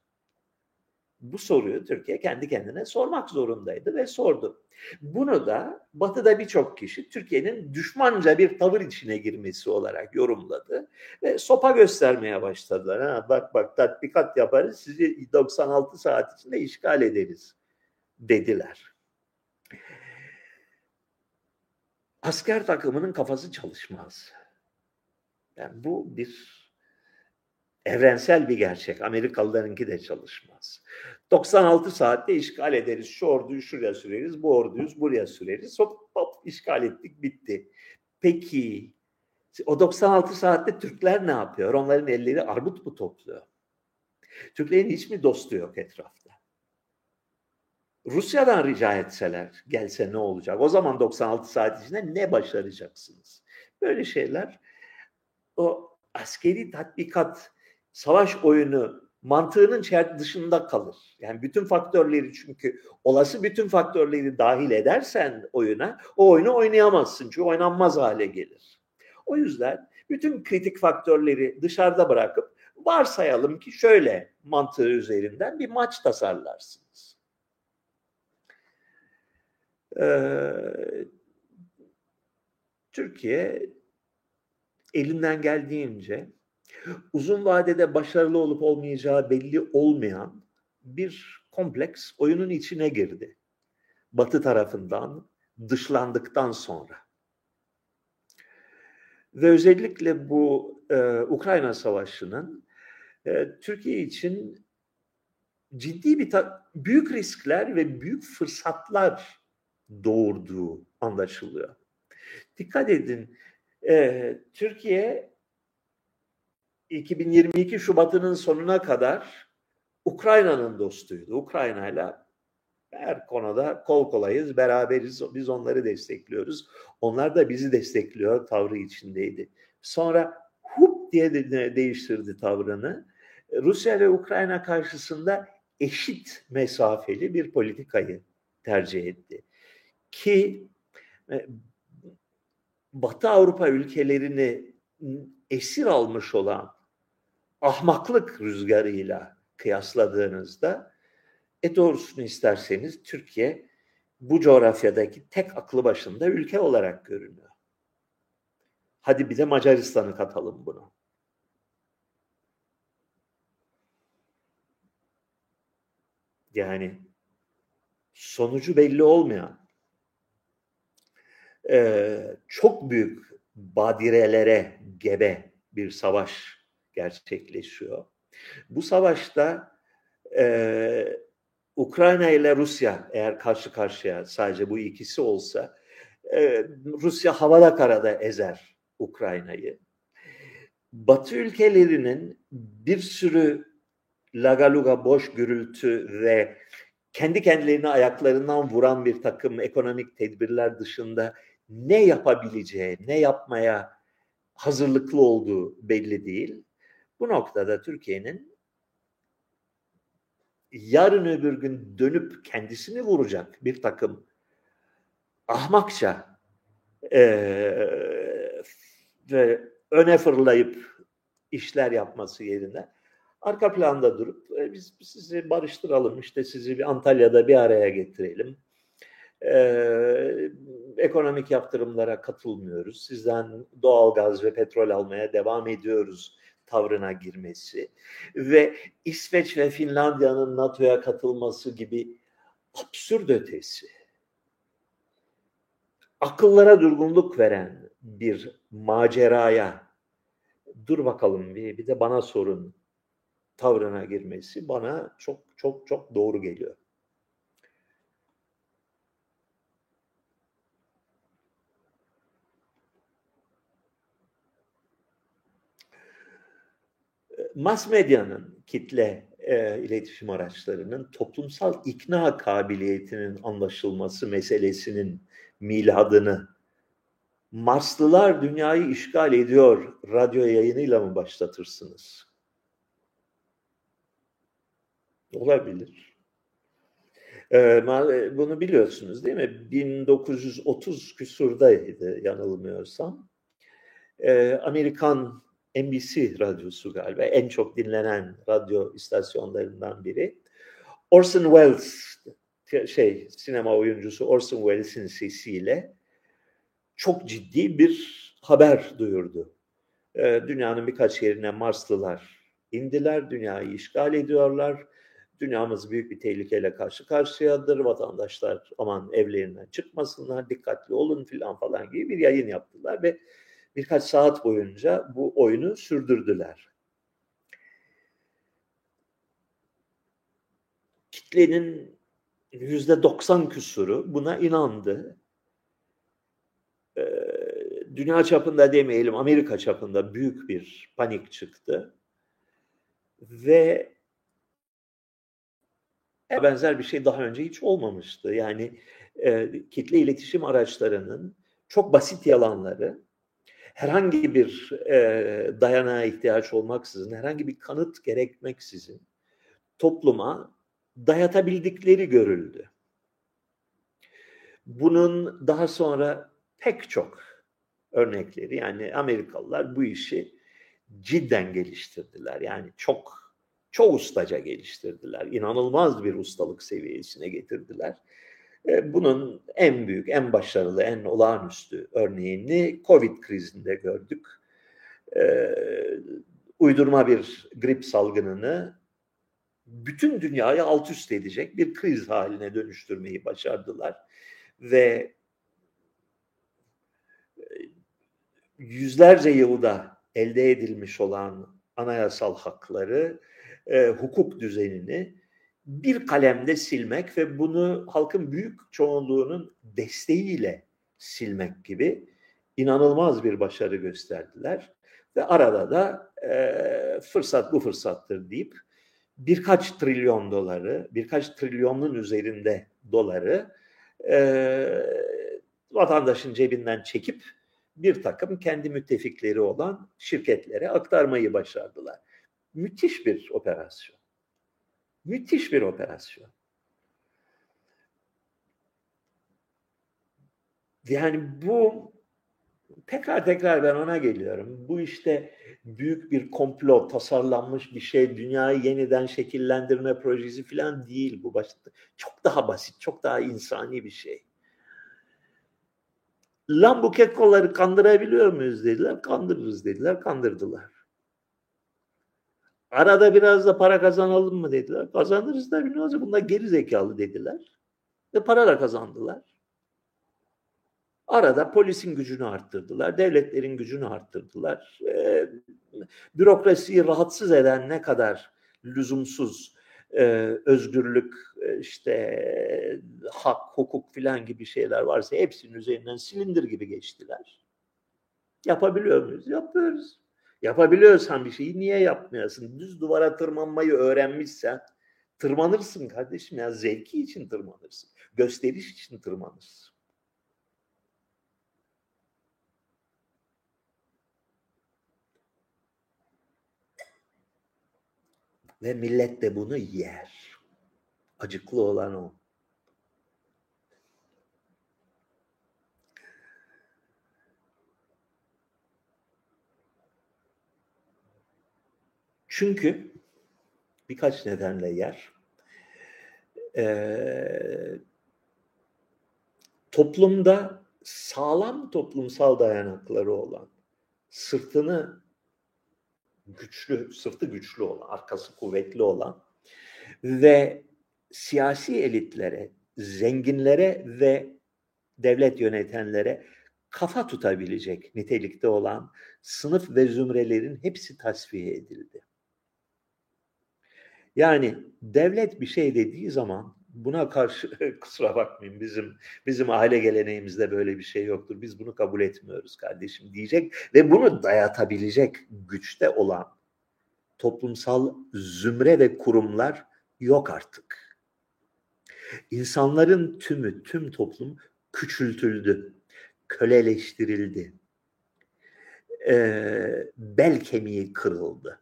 Bu soruyu Türkiye kendi kendine sormak zorundaydı ve sordu. Bunu da Batı'da birçok kişi Türkiye'nin düşmanca bir tavır içine girmesi olarak yorumladı ve sopa göstermeye başladılar. Ha, bak bak tatbikat yaparız, sizi doksan altı saat içinde işgal ederiz dediler. Asker takımının kafası çalışmaz. Yani bu bir evrensel bir gerçek. Amerikalılarınki de çalışmaz. doksan altı saatte işgal ederiz. Şu orduyu şuraya süreriz, bu orduyu buraya süreriz. Hop hop işgal ettik, bitti. Peki o doksan altı saatte Türkler ne yapıyor? Onların elleri armut mu topluyor? Türklerin hiç mi dostu yok etrafta? Rusya'dan rica etseler, gelse ne olacak? O zaman doksan altı saat içinde ne başaracaksınız? Böyle şeyler o askeri tatbikat, savaş oyunu mantığının dışında kalır. Yani bütün faktörleri, çünkü olası bütün faktörleri dahil edersen oyuna, o oyunu oynayamazsın. Çünkü oynanmaz hale gelir. O yüzden bütün kritik faktörleri dışarıda bırakıp varsayalım ki şöyle mantığı üzerinden bir maç tasarlarsınız. Ee, Türkiye elinden geldiğince uzun vadede başarılı olup olmayacağı belli olmayan bir kompleks oyunun içine girdi. Batı tarafından dışlandıktan sonra. Ve özellikle bu e, Ukrayna Savaşı'nın e, Türkiye için ciddi bir ta- büyük riskler ve büyük fırsatlar doğurduğu anlaşılıyor. Dikkat edin, e, Türkiye iki bin yirmi iki Şubat'ının sonuna kadar Ukrayna'nın dostuydu. Ukrayna'yla her konuda kol kolayız, beraberiz, biz onları destekliyoruz. Onlar da bizi destekliyor tavrı içindeydi. Sonra hup diye de değiştirdi tavrını. Rusya ve Ukrayna karşısında eşit mesafeli bir politikayı tercih etti. Ki Batı Avrupa ülkelerini esir almış olan ahmaklık rüzgarıyla kıyasladığınızda, e doğrusunu isterseniz Türkiye bu coğrafyadaki tek aklı başında ülke olarak görünüyor. Hadi bir de Macaristan'ı katalım buna. Yani sonucu belli olmayan, e, çok büyük badirelere gebe bir savaş gerçekleşiyor. Bu savaşta e, Ukrayna ile Rusya eğer karşı karşıya sadece bu ikisi olsa e, Rusya havada karada ezer Ukrayna'yı. Batı ülkelerinin bir sürü lagaluga, boş gürültü ve kendi kendilerini ayaklarından vuran bir takım ekonomik tedbirler dışında ne yapabileceği, ne yapmaya hazırlıklı olduğu belli değil. Bu noktada Türkiye'nin yarın öbür gün dönüp kendisini vuracak bir takım ahmakça e, ve öne fırlayıp işler yapması yerine arka planda durup e, biz sizi barıştıralım, işte sizi bir Antalya'da bir araya getirelim. Ee, ekonomik yaptırımlara katılmıyoruz. Sizden doğalgaz ve petrol almaya devam ediyoruz tavrına girmesi ve İsveç ve Finlandiya'nın NATO'ya katılması gibi absürt ötesi, akıllara durgunluk veren bir maceraya dur bakalım bir, bir de bana sorun tavrına girmesi bana çok çok çok doğru geliyor. Mas medyanın, kitle e, iletişim araçlarının toplumsal ikna kabiliyetinin anlaşılması meselesinin miladını Marslılar dünyayı işgal ediyor radyo yayınıyla mı başlatırsınız? Olabilir. E, bunu biliyorsunuz değil mi? bin dokuz yüz otuz küsurdaydı yanılmıyorsam. E, Amerikan N B C radyosu galiba en çok dinlenen radyo istasyonlarından biri. Orson Welles şey sinema oyuncusu Orson Welles'in sesiyle çok ciddi bir haber duyurdu. Ee, dünyanın birkaç yerine Marslılar indiler, dünyayı işgal ediyorlar. Dünyamız büyük bir tehlikeyle karşı karşıyadır. Vatandaşlar aman evlerinden çıkmasınlar, dikkatli olun filan falan gibi bir yayın yaptılar ve birkaç saat boyunca bu oyunu sürdürdüler. Kitlenin yüzde doksan küsuru buna inandı. Ee, dünya çapında demeyelim, Amerika çapında büyük bir panik çıktı. Ve benzer bir şey daha önce hiç olmamıştı. Yani e, kitle iletişim araçlarının çok basit yalanları, herhangi bir e, dayanağa ihtiyaç olmaksızın, herhangi bir kanıt gerekmeksizin topluma dayatabildikleri görüldü. Bunun daha sonra pek çok örnekleri, yani Amerikalılar bu işi cidden geliştirdiler. Yani çok çok ustaca geliştirdiler. İnanılmaz bir ustalık seviyesine getirdiler. Bunun en büyük, en başarılı, en olağanüstü örneğini Covid krizinde gördük. Ee, uydurma bir grip salgınını bütün dünyayı alt üst edecek bir kriz haline dönüştürmeyi başardılar. Ve yüzlerce yılda elde edilmiş olan anayasal hakları, e, hukuk düzenini bir kalemde silmek ve bunu halkın büyük çoğunluğunun desteğiyle silmek gibi inanılmaz bir başarı gösterdiler. Ve arada da e, fırsat bu fırsattır deyip birkaç trilyon doları, birkaç trilyonun üzerinde doları e, vatandaşın cebinden çekip bir takım kendi müttefikleri olan şirketlere aktarmayı başardılar. Müthiş bir operasyon. Müthiş bir operasyon. Yani bu tekrar tekrar ben ona geliyorum. Bu işte büyük bir komplo, tasarlanmış bir şey, dünyayı yeniden şekillendirme projesi falan değil bu. Çok daha basit, çok daha insani bir şey. Lan bu kekoları kandırabiliyor muyuz dediler, kandırırız dediler, kandırdılar. Arada biraz da para kazanalım mı dediler. Kazanırız da bilmiyoruz. Bunlar geri zekalı dediler. Ve para da kazandılar. Arada polisin gücünü arttırdılar. Devletlerin gücünü arttırdılar. E, bürokrasiyi rahatsız eden ne kadar lüzumsuz Ee, özgürlük, işte hak, hukuk filan gibi şeyler varsa hepsinin üzerinden silindir gibi geçtiler. Yapabiliyor muyuz? Yapıyoruz. Yapabiliyorsan bir şeyi niye yapmıyorsun? Düz duvara tırmanmayı öğrenmişsen tırmanırsın kardeşim ya. Zevki için tırmanırsın. Gösteriş için tırmanırsın. Ve millet de bunu yer. Acıklı olan o. Çünkü birkaç nedenle yer. Ee, toplumda sağlam toplumsal dayanakları olan, sırtını güçlü, sırtı güçlü olan, arkası kuvvetli olan ve siyasi elitlere, zenginlere ve devlet yönetenlere kafa tutabilecek nitelikte olan sınıf ve zümrelerin hepsi tasfiye edildi. Yani devlet bir şey dediği zaman buna karşı kusura bakmayın bizim bizim aile geleneğimizde böyle bir şey yoktur. Biz bunu kabul etmiyoruz kardeşim diyecek ve bunu dayatabilecek güçte olan toplumsal zümre ve kurumlar yok artık. İnsanların tümü, tüm toplum küçültüldü, köleleştirildi, ee, bel kemiği kırıldı.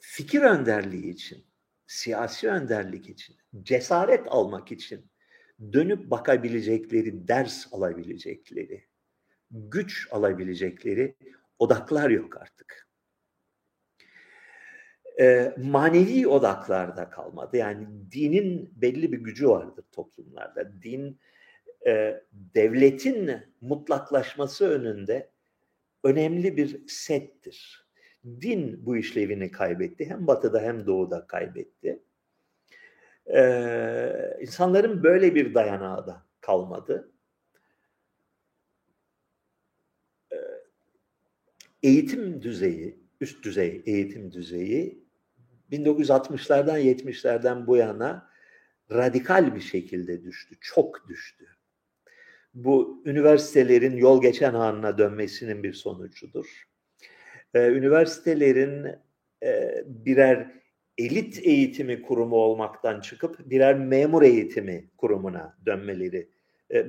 Fikir önderliği için, siyasi önderlik için, cesaret almak için dönüp bakabilecekleri, ders alabilecekleri, güç alabilecekleri odaklar yok artık. E, manevi odaklarda kalmadı. Yani dinin belli bir gücü vardır toplumlarda. Din, e, devletin mutlaklaşması önünde önemli bir settir. Din bu işlevini kaybetti. Hem batıda hem doğuda kaybetti. Ee, insanların böyle bir dayanağı da kalmadı. Ee, eğitim düzeyi, üst düzey eğitim düzeyi bin dokuz yüz altmışlardan yetmişlerden bu yana radikal bir şekilde düştü. Çok düştü. Bu üniversitelerin yol geçen haline dönmesinin bir sonucudur. Üniversitelerin birer elit eğitimi kurumu olmaktan çıkıp birer memur eğitimi kurumuna dönmeleri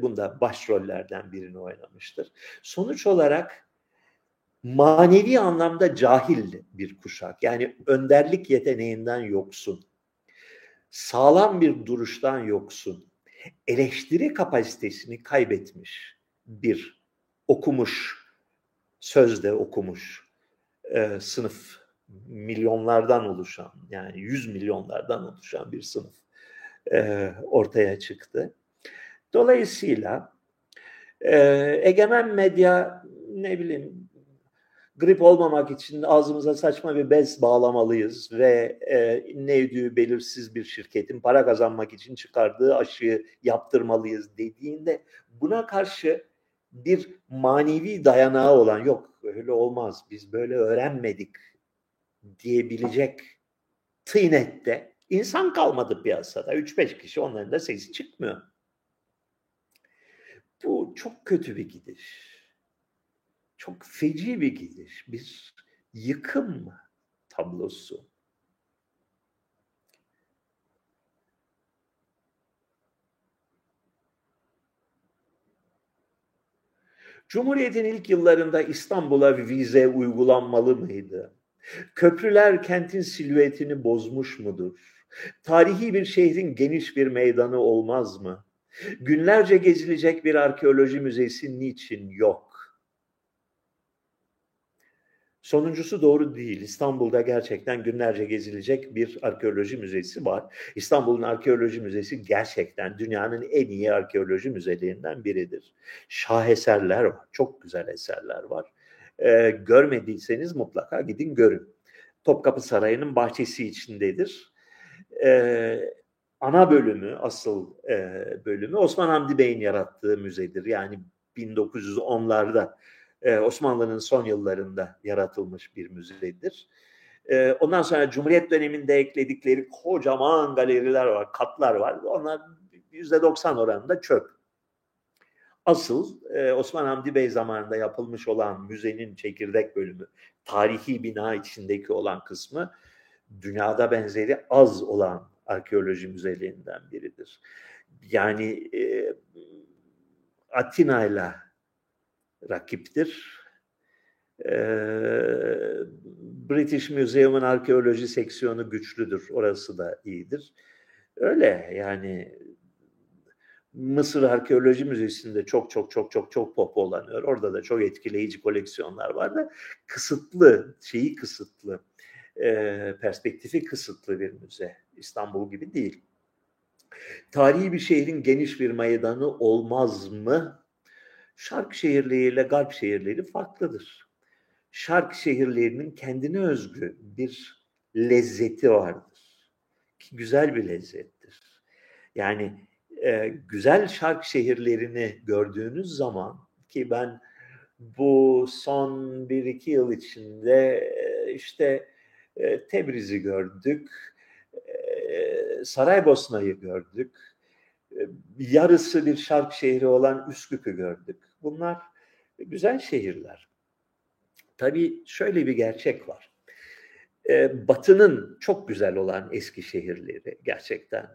bunda başrollerden birini oynamıştır. Sonuç olarak manevi anlamda cahil bir kuşak, yani önderlik yeteneğinden yoksun, sağlam bir duruştan yoksun, eleştiri kapasitesini kaybetmiş bir okumuş, sözde okumuş, E, sınıf, milyonlardan oluşan, yani yüz milyonlardan oluşan bir sınıf e, ortaya çıktı. Dolayısıyla e, egemen medya, ne bileyim, grip olmamak için ağzımıza saçma bir bez bağlamalıyız ve e, neydi belirsiz bir şirketin para kazanmak için çıkardığı aşıyı yaptırmalıyız dediğinde buna karşı bir manevi dayanağı olan, yok öyle olmaz, biz böyle öğrenmedik diyebilecek tıynette insan kalmadı piyasada. üç beş kişi, onların da sesi çıkmıyor. Bu çok kötü bir gidiş. Çok feci bir gidiş. Bir yıkım tablosu. Cumhuriyet'in ilk yıllarında İstanbul'a vize uygulanmalı mıydı? Köprüler kentin silüetini bozmuş mudur? Tarihi bir şehrin geniş bir meydanı olmaz mı? Günlerce gezilecek bir arkeoloji müzesi niçin yok? Sonuncusu doğru değil. İstanbul'da gerçekten günlerce gezilecek bir arkeoloji müzesi var. İstanbul'un arkeoloji müzesi gerçekten dünyanın en iyi arkeoloji müzelerinden biridir. Şaheserler var. Çok güzel eserler var. Ee, görmediyseniz mutlaka gidin görün. Topkapı Sarayı'nın bahçesi içindedir. Ee, ana bölümü, asıl e, bölümü Osman Hamdi Bey'in yarattığı müzedir. Yani bin dokuz yüz onlarda Osmanlı'nın son yıllarında yaratılmış bir müzedir. E, ondan sonra Cumhuriyet döneminde ekledikleri kocaman galeriler var, katlar var. Onlar yüzde doksan oranında çöp. Asıl e, Osman Hamdi Bey zamanında yapılmış olan müzenin çekirdek bölümü, tarihi bina içindeki olan kısmı dünyada benzeri az olan arkeoloji müzelerinden biridir. Yani e, Atina'yla rakiptir. E, British Museum'un arkeoloji seksiyonu güçlüdür. Orası da iyidir. Öyle yani. Mısır Arkeoloji Müzesi'nde çok çok çok çok çok popolanıyor. Orada da çok etkileyici koleksiyonlar var da kısıtlı, şeyi kısıtlı, perspektifi kısıtlı bir müze. İstanbul gibi değil. Tarihi bir şehrin geniş bir meydanı olmaz mı? Şark şehirleriyle garp şehirleri farklıdır. Şark şehirlerinin kendine özgü bir lezzeti vardır. Ki güzel bir lezzettir. Yani Ee, güzel şark şehirlerini gördüğünüz zaman, ki ben bu son bir iki yıl içinde işte e, Tebriz'i gördük, e, Saraybosna'yı gördük, e, yarısı bir şark şehri olan Üsküp'ü gördük. Bunlar güzel şehirler. Tabii şöyle bir gerçek var. E, Batı'nın çok güzel olan eski şehirleri gerçekten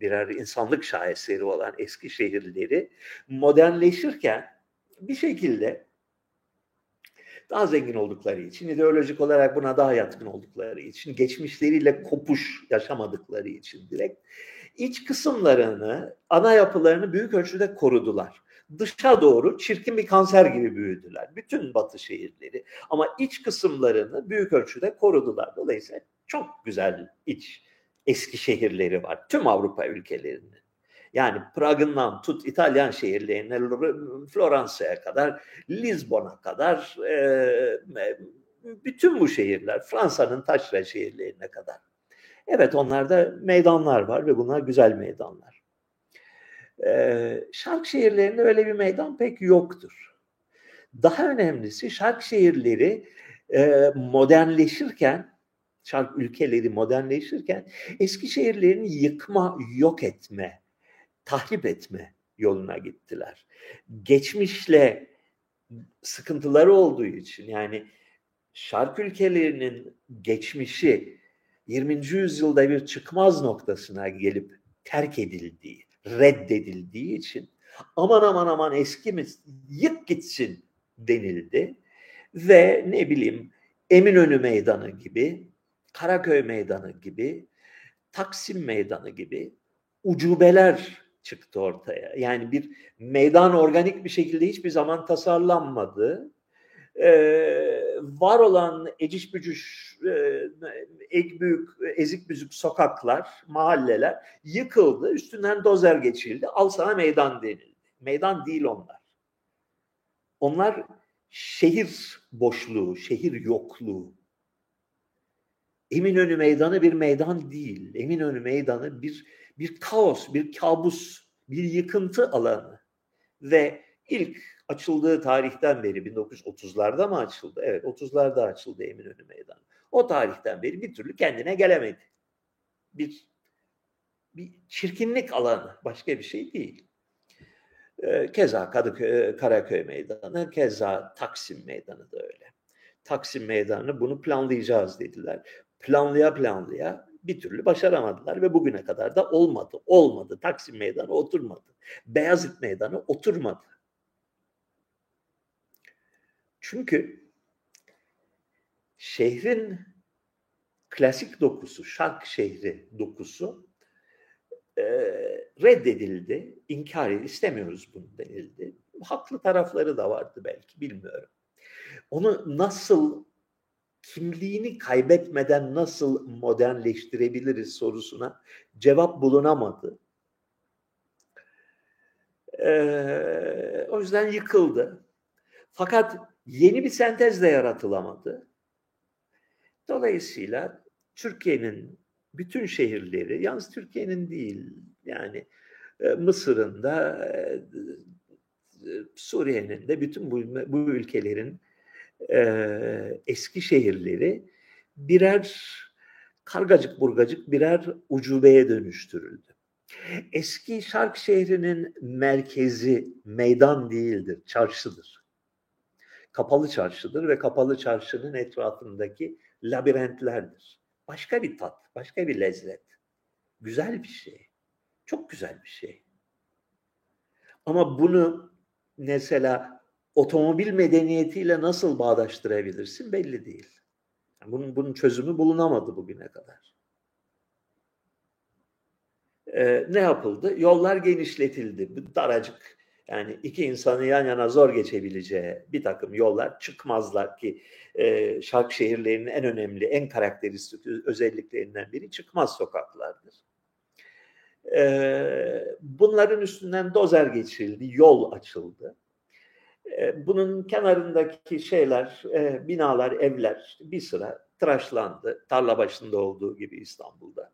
birer insanlık şaheseri olan eski şehirleri modernleşirken bir şekilde daha zengin oldukları için, ideolojik olarak buna daha yatkın oldukları için, geçmişleriyle kopuş yaşamadıkları için direkt iç kısımlarını, ana yapılarını büyük ölçüde korudular. Dışa doğru çirkin bir kanser gibi büyüdüler. Bütün Batı şehirleri. Ama iç kısımlarını büyük ölçüde korudular. Dolayısıyla çok güzel iç eski şehirleri var. Tüm Avrupa ülkelerinin. Yani Prag'ından tut İtalyan şehirlerine, Floransa'ya kadar, Lizbon'a kadar, e, bütün bu şehirler, Fransa'nın taşra şehirlerine kadar. Evet, onlarda meydanlar var ve bunlar güzel meydanlar. E, şark şehirlerinde öyle bir meydan pek yoktur. Daha önemlisi, şark şehirleri e, modernleşirken, Şark ülkeleri modernleşirken eski şehirlerini yıkma, yok etme, tahrip etme yoluna gittiler. Geçmişle sıkıntıları olduğu için, yani şark ülkelerinin geçmişi yirminci yüzyılda bir çıkmaz noktasına gelip terk edildiği, reddedildiği için aman aman aman eski mi, yık gitsin denildi ve ne bileyim Eminönü Meydanı gibi, Karaköy Meydanı gibi, Taksim Meydanı gibi ucubeler çıktı ortaya. Yani bir meydan organik bir şekilde hiçbir zaman tasarlanmadı. Ee, var olan eciş bücüş, e, ek büyük, ezik büzük sokaklar, mahalleler yıkıldı. Üstünden dozer geçildi. Al sana meydan denildi. Meydan değil onlar. Onlar şehir boşluğu, şehir yokluğu. Eminönü Meydanı bir meydan değil. Eminönü Meydanı bir bir kaos, bir kabus, bir yıkıntı alanı. Ve ilk açıldığı tarihten beri, bin dokuz yüz otuzlarda mı açıldı? Evet, otuzlarda açıldı Eminönü Meydanı. O tarihten beri bir türlü kendine gelemedi. Bir bir çirkinlik alanı, başka bir şey değil. Keza Kadıköy, Karaköy Meydanı, keza Taksim Meydanı da öyle. Taksim Meydanı, bunu planlayacağız dediler. Planlaya planlaya bir türlü başaramadılar ve bugüne kadar da olmadı. Olmadı. Taksim Meydanı oturmadı. Beyazıt Meydanı oturmadı. Çünkü şehrin klasik dokusu, şark şehri dokusu e, reddedildi. İnkar edildi. İstemiyoruz bunu denildi. Haklı tarafları da vardı belki, bilmiyorum. Onu nasıl, kimliğini kaybetmeden nasıl modernleştirebiliriz sorusuna cevap bulunamadı. Ee, o yüzden yıkıldı. Fakat yeni bir sentez de yaratılamadı. Dolayısıyla Türkiye'nin bütün şehirleri, yalnız Türkiye'nin değil, yani Mısır'ın da, Suriye'nin de, bütün bu, bu ülkelerin Ee, eski şehirleri birer kargacık burgacık birer ucubeye dönüştürüldü. Eski Şark şehrinin merkezi meydan değildir, çarşıdır. Kapalı çarşıdır ve kapalı çarşının etrafındaki labirentlerdir. Başka bir tat, başka bir lezzet. Güzel bir şey. Çok güzel bir şey. Ama bunu mesela otomobil medeniyetiyle nasıl bağdaştırabilirsin belli değil. Yani bunun, bunun çözümü bulunamadı bugüne kadar. Ee, ne yapıldı? Yollar genişletildi. Daracık, yani iki insanı yan yana zor geçebileceği bir takım yollar, çıkmazlar ki e, şark şehirlerinin en önemli, en karakteristik özelliklerinden biri çıkmaz sokaklardır. Ee, bunların üstünden dozer geçirildi, yol açıldı. Ee, bunun kenarındaki şeyler, e, binalar, evler bir sıra tıraşlandı. Tarla başında olduğu gibi İstanbul'da.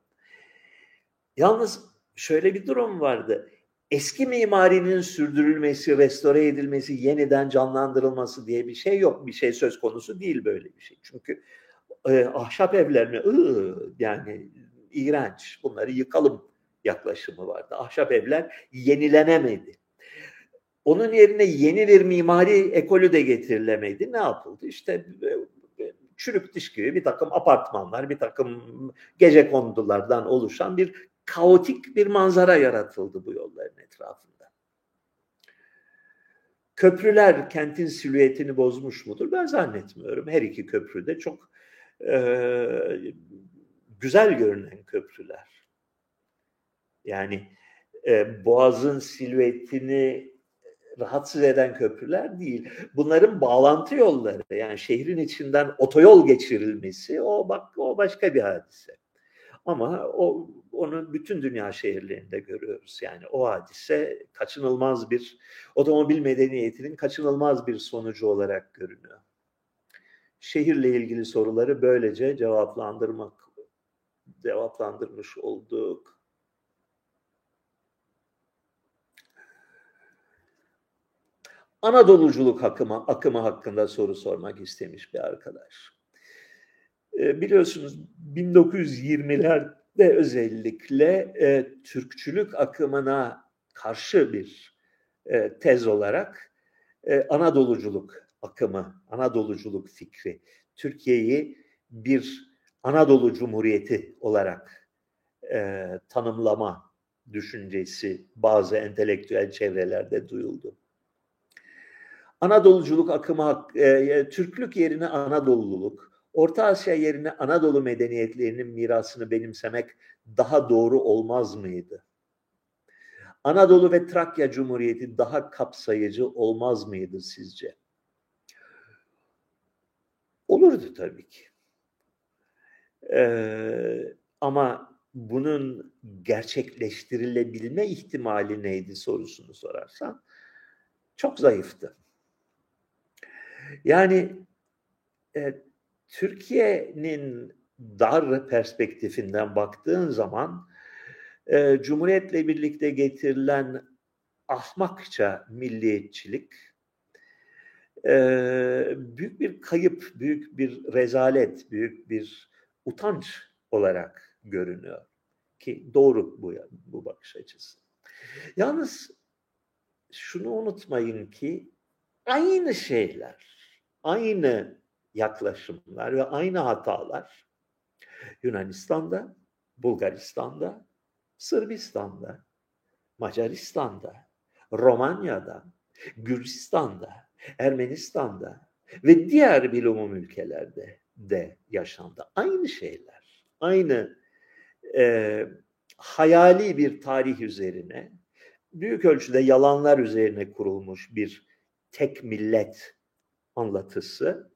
Yalnız şöyle bir durum vardı. Eski mimarinin sürdürülmesi, restore edilmesi, yeniden canlandırılması diye bir şey yok. Bir şey söz konusu değil böyle bir şey. Çünkü e, ahşap evler mi? Iı, yani iğrenç. Bunları yıkalım yaklaşımı vardı. Ahşap evler yenilenemedi. Onun yerine yeni bir mimari ekolü de getirilemedi. Ne yapıldı? İşte çürük diş gibi bir takım apartmanlar, bir takım gecekondulardan oluşan bir kaotik bir manzara yaratıldı bu yolların etrafında. Köprüler kentin silüetini bozmuş mudur? Ben zannetmiyorum. Her iki köprü de çok e, güzel görünen köprüler. Yani e, Boğaz'ın silüetini rahatsız eden köprüler değil. Bunların bağlantı yolları, yani şehrin içinden otoyol geçirilmesi o bak o başka bir hadise. Ama o onu bütün dünya şehirlerinde görüyoruz. Yani o hadise kaçınılmaz bir otomobil medeniyetinin kaçınılmaz bir sonucu olarak görünüyor. Şehirle ilgili soruları böylece cevaplandırmak cevaplandırmış olduk. Anadoluculuk akımı, akımı hakkında soru sormak istemiş bir arkadaş. E, biliyorsunuz bin dokuz yüz yirmilerde özellikle e, Türkçülük akımına karşı bir e, tez olarak e, Anadoluculuk akımı, Anadoluculuk fikri, Türkiye'yi bir Anadolu Cumhuriyeti olarak e, tanımlama düşüncesi bazı entelektüel çevrelerde duyuldu. Anadoluculuk akımı, e, Türklük yerine Anadoluluk, Orta Asya yerine Anadolu medeniyetlerinin mirasını benimsemek daha doğru olmaz mıydı? Anadolu ve Trakya Cumhuriyeti daha kapsayıcı olmaz mıydı sizce? Olurdu tabii ki. Ee, ama bunun gerçekleştirilebilme ihtimali neydi sorusunu sorarsan çok zayıftı. Yani e, Türkiye'nin dar perspektifinden baktığın zaman e, Cumhuriyet'le birlikte getirilen ahmakça milliyetçilik e, büyük bir kayıp, büyük bir rezalet, büyük bir utanç olarak görünüyor ki doğru bu, bu bakış açısı. Yalnız şunu unutmayın ki aynı şeyler, aynı yaklaşımlar ve aynı hatalar Yunanistan'da, Bulgaristan'da, Sırbistan'da, Macaristan'da, Romanya'da, Gürcistan'da, Ermenistan'da ve diğer bilumum ülkelerde de yaşandı. Aynı şeyler, aynı e, hayali bir tarih üzerine, büyük ölçüde yalanlar üzerine kurulmuş bir tek millet anlatısı.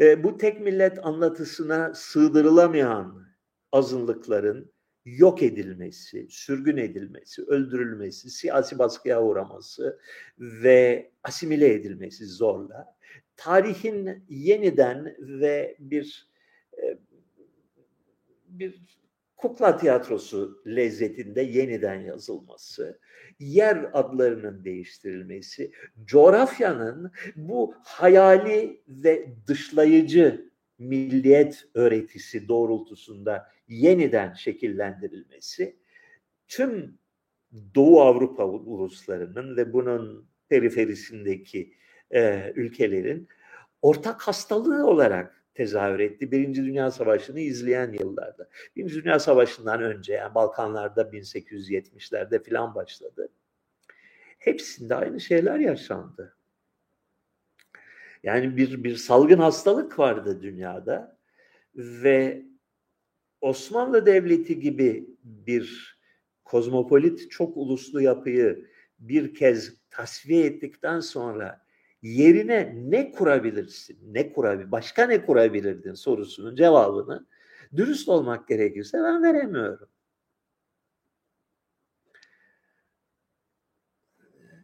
E, bu tek millet anlatısına sığdırılamayan azınlıkların yok edilmesi, sürgün edilmesi, öldürülmesi, siyasi baskıya uğraması ve asimile edilmesi zorla. Tarihin yeniden ve bir e, bir kukla tiyatrosu lezzetinde yeniden yazılması, yer adlarının değiştirilmesi, coğrafyanın bu hayali ve dışlayıcı milliyet öğretisi doğrultusunda yeniden şekillendirilmesi, tüm Doğu Avrupa uluslarının ve bunun periferisindeki e, ülkelerin ortak hastalığı olarak tezahür etti. Birinci Dünya Savaşı'nı izleyen yıllarda. Birinci Dünya Savaşı'ndan önce, yani Balkanlarda bin sekiz yüz yetmişlerde filan başladı. Hepsinde aynı şeyler yaşandı. Yani bir, bir salgın hastalık vardı dünyada ve Osmanlı Devleti gibi bir kozmopolit, çok uluslu yapıyı bir kez tasfiye ettikten sonra yerine ne kurabilirsin, ne kurabil, başka ne kurabilirdin sorusunun cevabını, dürüst olmak gerekirse, ben veremiyorum.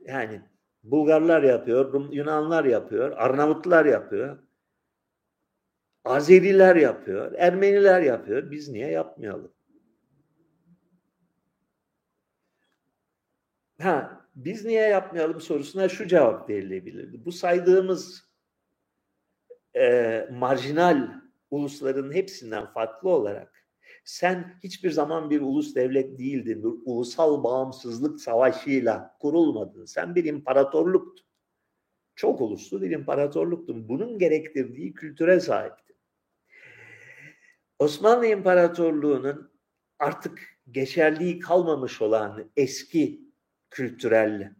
Yani Bulgarlar yapıyor, Yunanlar yapıyor, Arnavutlar yapıyor, Azeriler yapıyor, Ermeniler yapıyor. Biz niye yapmayalım? Ha, biz niye yapmayalım sorusuna şu cevap verilebilirdi. Bu saydığımız e, marjinal ulusların hepsinden farklı olarak sen hiçbir zaman bir ulus devlet değildin, bir ulusal bağımsızlık savaşıyla kurulmadın. Sen bir imparatorluktun. Çok uluslu bir imparatorluktun. Bunun gerektirdiği kültüre sahiptin. Osmanlı İmparatorluğu'nun artık geçerliği kalmamış olan eski kültürel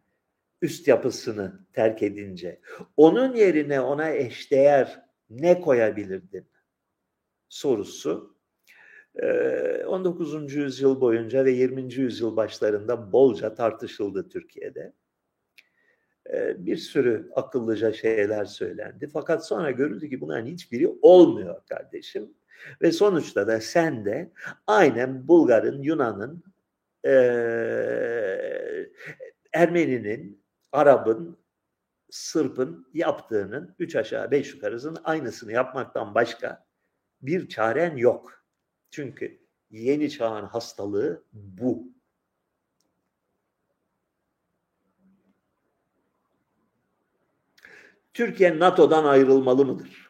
üst yapısını terk edince, onun yerine ona eşdeğer ne koyabilirdin sorusu on dokuzuncu yüzyıl boyunca ve yirminci yüzyıl başlarında bolca tartışıldı Türkiye'de. Bir sürü akıllıca şeyler söylendi. Fakat sonra görüldü ki bunların hiçbiri olmuyor kardeşim. Ve sonuçta da sen de aynen Bulgar'ın, Yunan'ın, Ee, Ermeni'nin, Arap'ın, Sırp'ın yaptığının üç aşağı beş yukarısının aynısını yapmaktan başka bir çaren yok. Çünkü yeni çağın hastalığı bu. Türkiye NATO'dan ayrılmalı mıdır?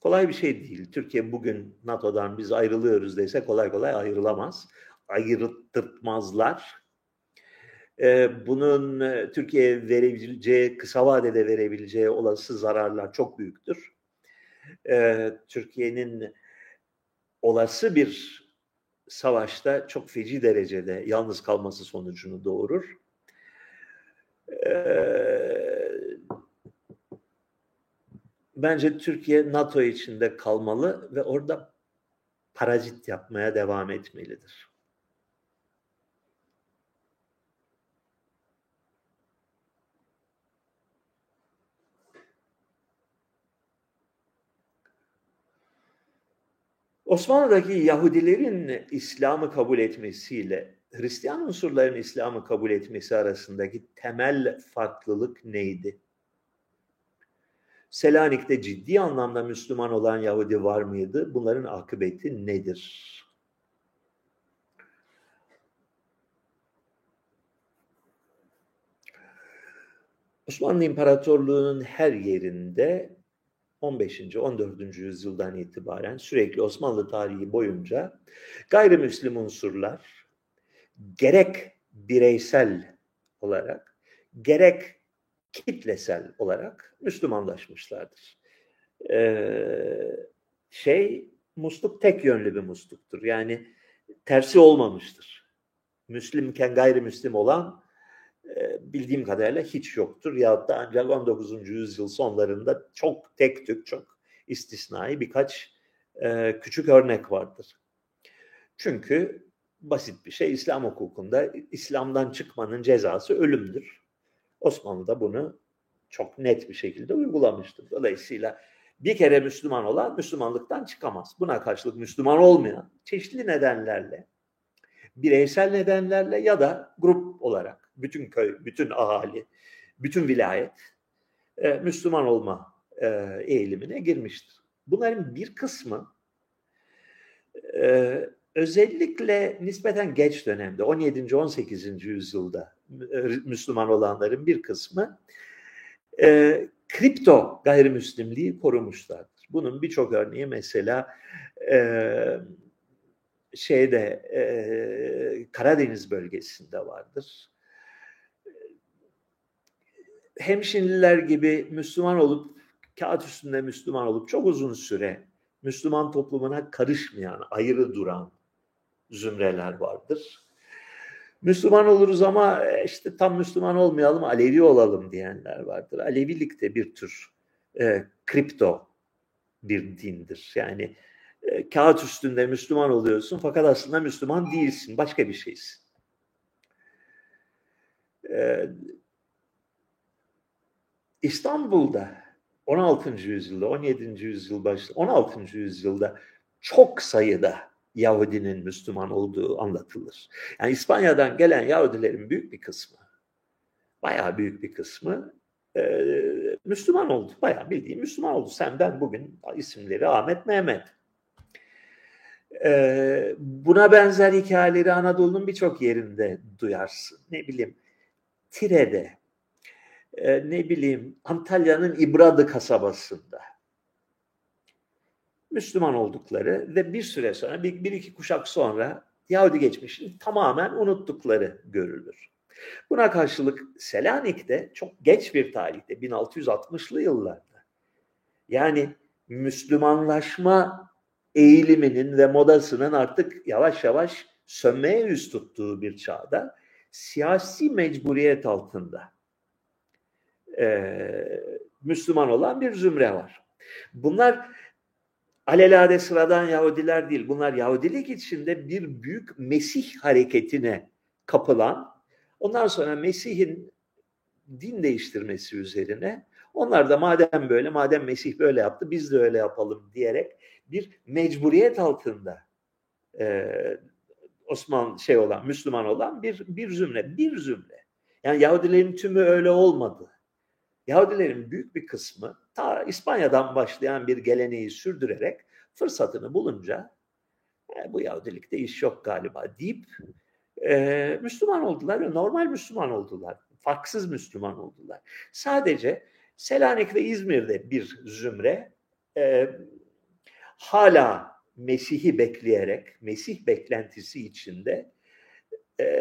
Kolay bir şey değil. Türkiye bugün NATO'dan biz ayrılıyoruz dese kolay kolay ayrılamaz. Ayrıttırtmazlar. Ee, bunun Türkiye'ye verebileceği, kısa vadede verebileceği olası zararlar çok büyüktür. Ee, Türkiye'nin olası bir savaşta çok feci derecede yalnız kalması sonucunu doğurur. Ee, Bence Türkiye NATO içinde kalmalı ve orada parazit yapmaya devam etmelidir. Osmanlı'daki Yahudilerin İslam'ı kabul etmesiyle Hristiyan unsurların İslam'ı kabul etmesi arasındaki temel farklılık neydi? Selanik'te ciddi anlamda Müslüman olan Yahudi var mıydı? Bunların akıbeti nedir? Osmanlı İmparatorluğu'nun her yerinde on beşinci. on dördüncü yüzyıldan itibaren sürekli Osmanlı tarihi boyunca gayrimüslim unsurlar gerek bireysel olarak gerek kitlesel olarak Müslümanlaşmışlardır. Ee, şey, musluk tek yönlü bir musluktur. Yani tersi olmamıştır. Müslümken gayrimüslim olan e, bildiğim kadarıyla hiç yoktur. Yahut da ancak on dokuzuncu yüzyıl sonlarında çok tek tük, çok istisnai birkaç e, küçük örnek vardır. Çünkü basit bir şey, İslam hukukunda İslam'dan çıkmanın cezası ölümdür. Osmanlı da bunu çok net bir şekilde uygulamıştır. Dolayısıyla bir kere Müslüman olan Müslümanlıktan çıkamaz. Buna karşılık Müslüman olmayan çeşitli nedenlerle, bireysel nedenlerle ya da grup olarak bütün köy, bütün ahali, bütün vilayet Müslüman olma eğilimine girmiştir. Bunların bir kısmı özellikle nispeten geç dönemde on yedinci. on sekizinci yüzyılda Müslüman olanların bir kısmı kripto gayrimüslimliği korumuşlardır. Bunun birçok örneği mesela e, şeyde e, Karadeniz bölgesinde vardır. Hemşinliler gibi Müslüman olup, kağıt üstünde Müslüman olup çok uzun süre Müslüman toplumuna karışmayan, ayrı duran zümreler vardır. Müslüman oluruz ama işte tam Müslüman olmayalım, Alevi olalım diyenler vardır. Alevilik de bir tür e, kripto bir dindir. Yani e, kağıt üstünde Müslüman oluyorsun fakat aslında Müslüman değilsin, başka bir şeysin. E, İstanbul'da on altıncı yüzyılda, on yedinci yüzyıl başı, on altıncı yüzyılda çok sayıda Yahudinin Müslüman olduğu anlatılır. Yani İspanya'dan gelen Yahudilerin büyük bir kısmı, bayağı büyük bir kısmı e, Müslüman oldu. Bayağı bildiğim Müslüman oldu. Sen, ben bugün isimleri Ahmet, Mehmet. E, buna benzer hikayeleri Anadolu'nun birçok yerinde duyarsın. Ne bileyim Tire'de, e, ne bileyim Antalya'nın İbradı kasabasında Müslüman oldukları ve bir süre sonra, bir, bir iki kuşak sonra Yahudi geçmişini tamamen unuttukları görülür. Buna karşılık Selanik'te çok geç bir tarihte, bin altı yüz altmışlı yıllarda, yani Müslümanlaşma eğiliminin ve modasının artık yavaş yavaş sönmeye yüz tuttuğu bir çağda, siyasi mecburiyet altında e, Müslüman olan bir zümre var. Bunlar alelade sıradan Yahudiler değil. Bunlar Yahudilik içinde bir büyük Mesih hareketine kapılan, ondan sonra Mesih'in din değiştirmesi üzerine, onlar da madem böyle, madem Mesih böyle yaptı, biz de öyle yapalım diyerek bir mecburiyet altında e, Osman şey olan, Müslüman olan bir bir zümre, bir zümre. Yani Yahudilerin tümü öyle olmadı. Yahudilerin büyük bir kısmı ta İspanya'dan başlayan bir geleneği sürdürerek fırsatını bulunca e, bu Yahudilikte iş yok galiba deyip e, Müslüman oldular ve normal Müslüman oldular. Farksız Müslüman oldular. Sadece Selanik ve İzmir'de bir zümre e, hala Mesih'i bekleyerek, Mesih beklentisi içinde e,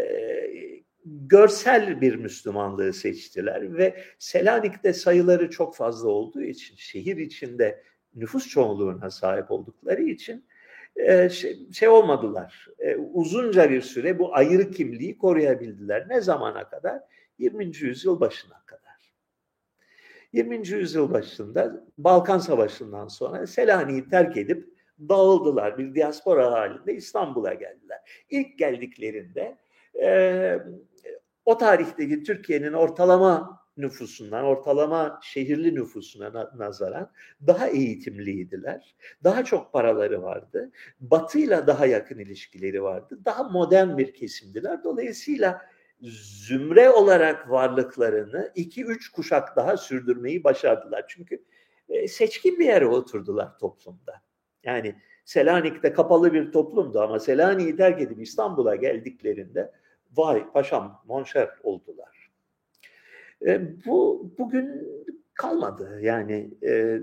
görsel bir Müslümanlığı seçtiler ve Selanik'te sayıları çok fazla olduğu için, şehir içinde nüfus çoğunluğuna sahip oldukları için şey, şey olmadılar. Uzunca bir süre bu ayrı kimliği koruyabildiler. Ne zamana kadar? yirminci yüzyıl başına kadar. yirminci yüzyıl başında Balkan Savaşı'ndan sonra Selanik'i terk edip dağıldılar. Bir diaspora halinde İstanbul'a geldiler. İlk geldiklerinde Ee, o tarihteki Türkiye'nin ortalama nüfusundan, ortalama şehirli nüfusuna na- nazaran daha eğitimliydiler. Daha çok paraları vardı. Batı'yla daha yakın ilişkileri vardı. Daha modern bir kesimdiler. Dolayısıyla zümre olarak varlıklarını iki üç kuşak daha sürdürmeyi başardılar. Çünkü e, seçkin bir yere oturdular toplumda. Yani Selanik'te kapalı bir toplumdu ama Selanik'i terk edip İstanbul'a geldiklerinde vay paşam monşer oldular. E, bu bugün kalmadı. Yani e,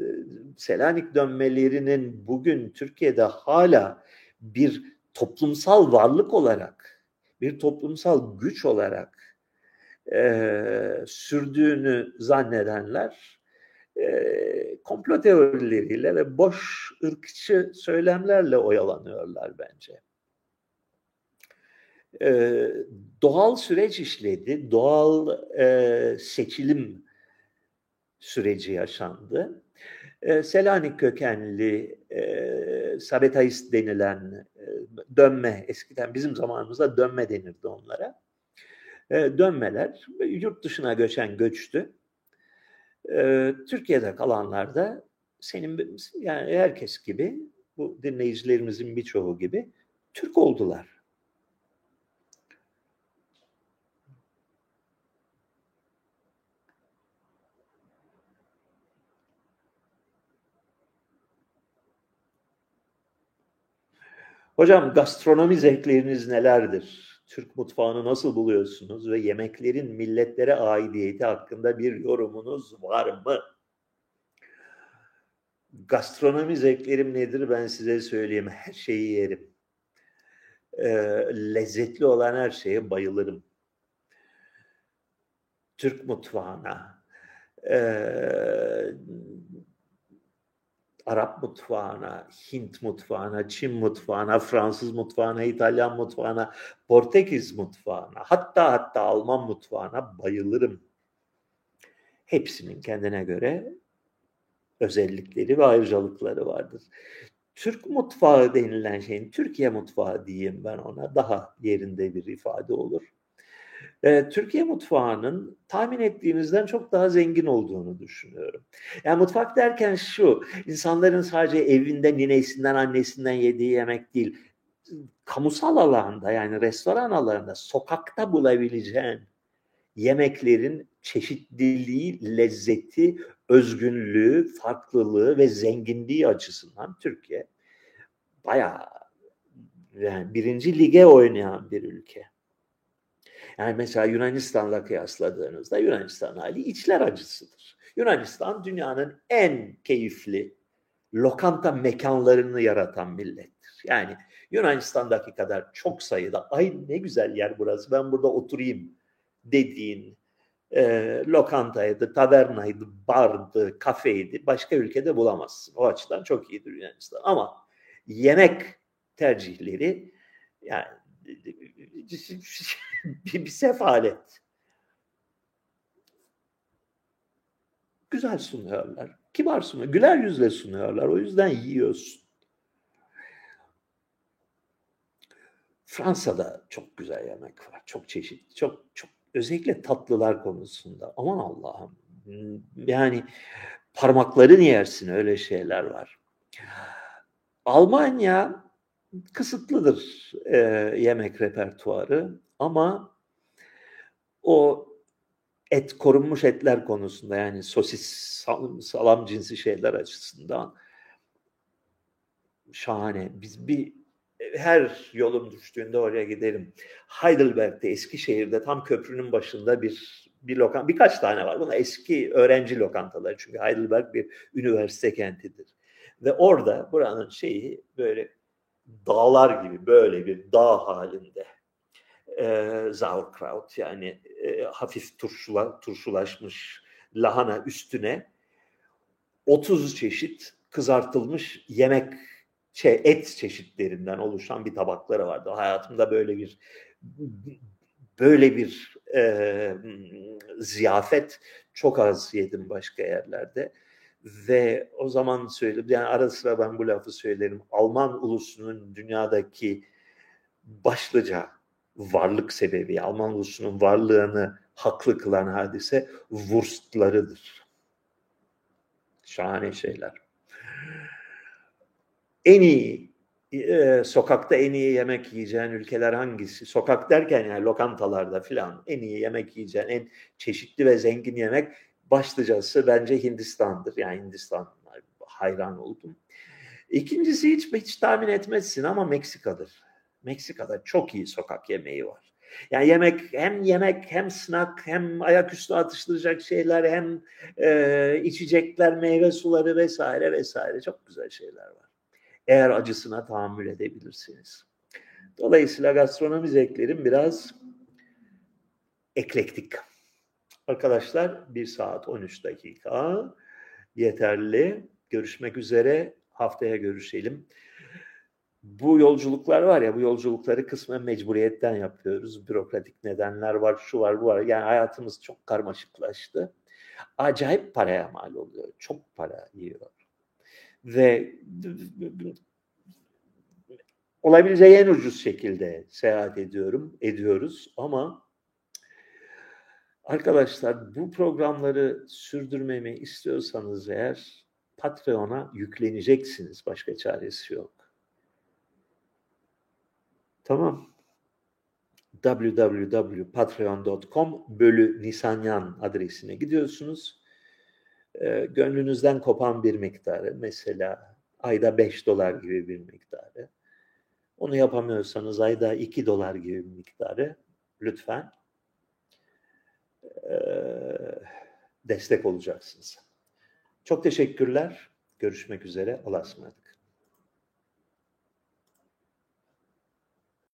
Selanik dönmelerinin bugün Türkiye'de hala bir toplumsal varlık olarak, bir toplumsal güç olarak e, sürdüğünü zannedenler e, komplo teorileriyle ve boş ırkçı söylemlerle oyalanıyorlar bence. Ee, doğal süreç işledi, doğal e, seçilim süreci yaşandı. Ee, Selanik kökenli e, Sabetaist denilen e, dönme, eskiden bizim zamanımızda dönme denirdi onlara. E, dönmeler yurt dışına göçen göçtü. E, Türkiye'de kalanlar da senin, yani herkes gibi, bu dinleyicilerimizin birçoğu gibi Türk oldular. Hocam gastronomi zevkleriniz nelerdir? Türk mutfağını nasıl buluyorsunuz ve yemeklerin milletlere aidiyeti hakkında bir yorumunuz var mı? gastronomi zevklerim nedir ben size söyleyeyim. Her şeyi yerim. E, lezzetli olan her şeye bayılırım. Türk mutfağına, e, Arap mutfağına, Hint mutfağına, Çin mutfağına, Fransız mutfağına, İtalyan mutfağına, Portekiz mutfağına, hatta hatta Alman mutfağına bayılırım. Hepsinin kendine göre özellikleri ve ayrıcalıkları vardır. Türk mutfağı denilen şeyin, Türkiye mutfağı diyeyim ben ona, daha yerinde bir ifade olur. Ee, Türkiye mutfağının tahmin ettiğimizden çok daha zengin olduğunu düşünüyorum. Yani mutfak derken şu, insanların sadece evinde ninesinden, annesinden yediği yemek değil, kamusal alanda yani restoran alanında, sokakta bulabileceğin yemeklerin çeşitliliği, lezzeti, özgünlüğü, farklılığı ve zenginliği açısından Türkiye bayağı yani birinci lige oynayan bir ülke. Yani mesela Yunanistan'la kıyasladığınızda Yunanistan hali içler acısıdır. Yunanistan dünyanın en keyifli lokanta mekanlarını yaratan millettir. Yani Yunanistan'daki kadar çok sayıda ay ne güzel yer burası ben burada oturayım dediğin e, lokantaydı, tavernaydı, bardı, kafeydi başka ülkede bulamazsın. O açıdan çok iyidir Yunanistan. Ama yemek tercihleri yani bir sefalet. Güzel sunuyorlar. Kibar sunuyorlar. Güler yüzle sunuyorlar. O yüzden yiyorsun. Fransa'da çok güzel yemek var. Çok çeşitli. Çok çok özellikle tatlılar konusunda. Aman Allah'ım. Yani parmakların yersin öyle şeyler var. Almanya kısıtlıdır e, yemek repertuarı ama o et korunmuş etler konusunda yani sosis, salam, salam cinsi şeyler açısından şahane. Biz bir her yolum düştüğünde oraya gidelim. Heidelberg'de, Eskişehir'de tam köprünün başında bir bir lokanta, birkaç tane var. Bunlar eski öğrenci lokantaları çünkü Heidelberg bir üniversite kentidir. Ve orada buranın şeyi böyle dağlar gibi böyle bir dağ halinde e, sauerkraut yani e, hafif turşula, turşulaşmış lahana üstüne otuz çeşit kızartılmış yemek şey, et çeşitlerinden oluşan bir tabakları vardı. Hayatımda böyle bir böyle bir e, ziyafet çok az yedim başka yerlerde. Ve o zaman söyledim, yani ara sıra ben bu lafı söylerim. Alman ulusunun dünyadaki başlıca varlık sebebi, Alman ulusunun varlığını haklı kılan hadise Wurst'larıdır. Şahane şeyler. En iyi, e, sokakta en iyi yemek yiyeceğin ülkeler hangisi? Sokak derken yani lokantalarda filan en iyi yemek yiyeceğin, en çeşitli ve zengin yemek başlıcası bence Hindistan'dır. Yani Hindistan'a hayran oldum. İkincisi hiç, hiç tahmin etmezsin ama Meksika'dır. Meksika'da çok iyi sokak yemeği var. Yani yemek hem yemek hem snack hem ayaküstü atıştıracak şeyler hem e, içecekler, meyve suları vesaire vesaire çok güzel şeyler var. Eğer acısına tahammül edebilirsiniz. Dolayısıyla gastronomi zevklerim biraz eklektik. Arkadaşlar bir saat on üç dakika yeterli. Görüşmek üzere. Haftaya görüşelim. Bu yolculuklar var ya bu yolculukları kısmen mecburiyetten yapıyoruz. Bürokratik nedenler var, şu var, bu var. Yani hayatımız çok karmaşıklaştı. Acayip paraya mal oluyor. Çok para yiyor. Ve olabileceği en ucuz şekilde seyahat ediyorum, ediyoruz ama arkadaşlar bu programları sürdürmemi istiyorsanız eğer Patreon'a yükleneceksiniz. Başka çaresi yok. Tamam. double-u double-u double-u nokta patreon nokta com bölü nisanyan adresine gidiyorsunuz. E, gönlünüzden kopan bir miktarı mesela ayda beş dolar gibi bir miktarı. Onu yapamıyorsanız ayda iki dolar gibi bir miktarı lütfen destek olacaksınız. Çok teşekkürler. Görüşmek üzere, Allah'a ısmarladık.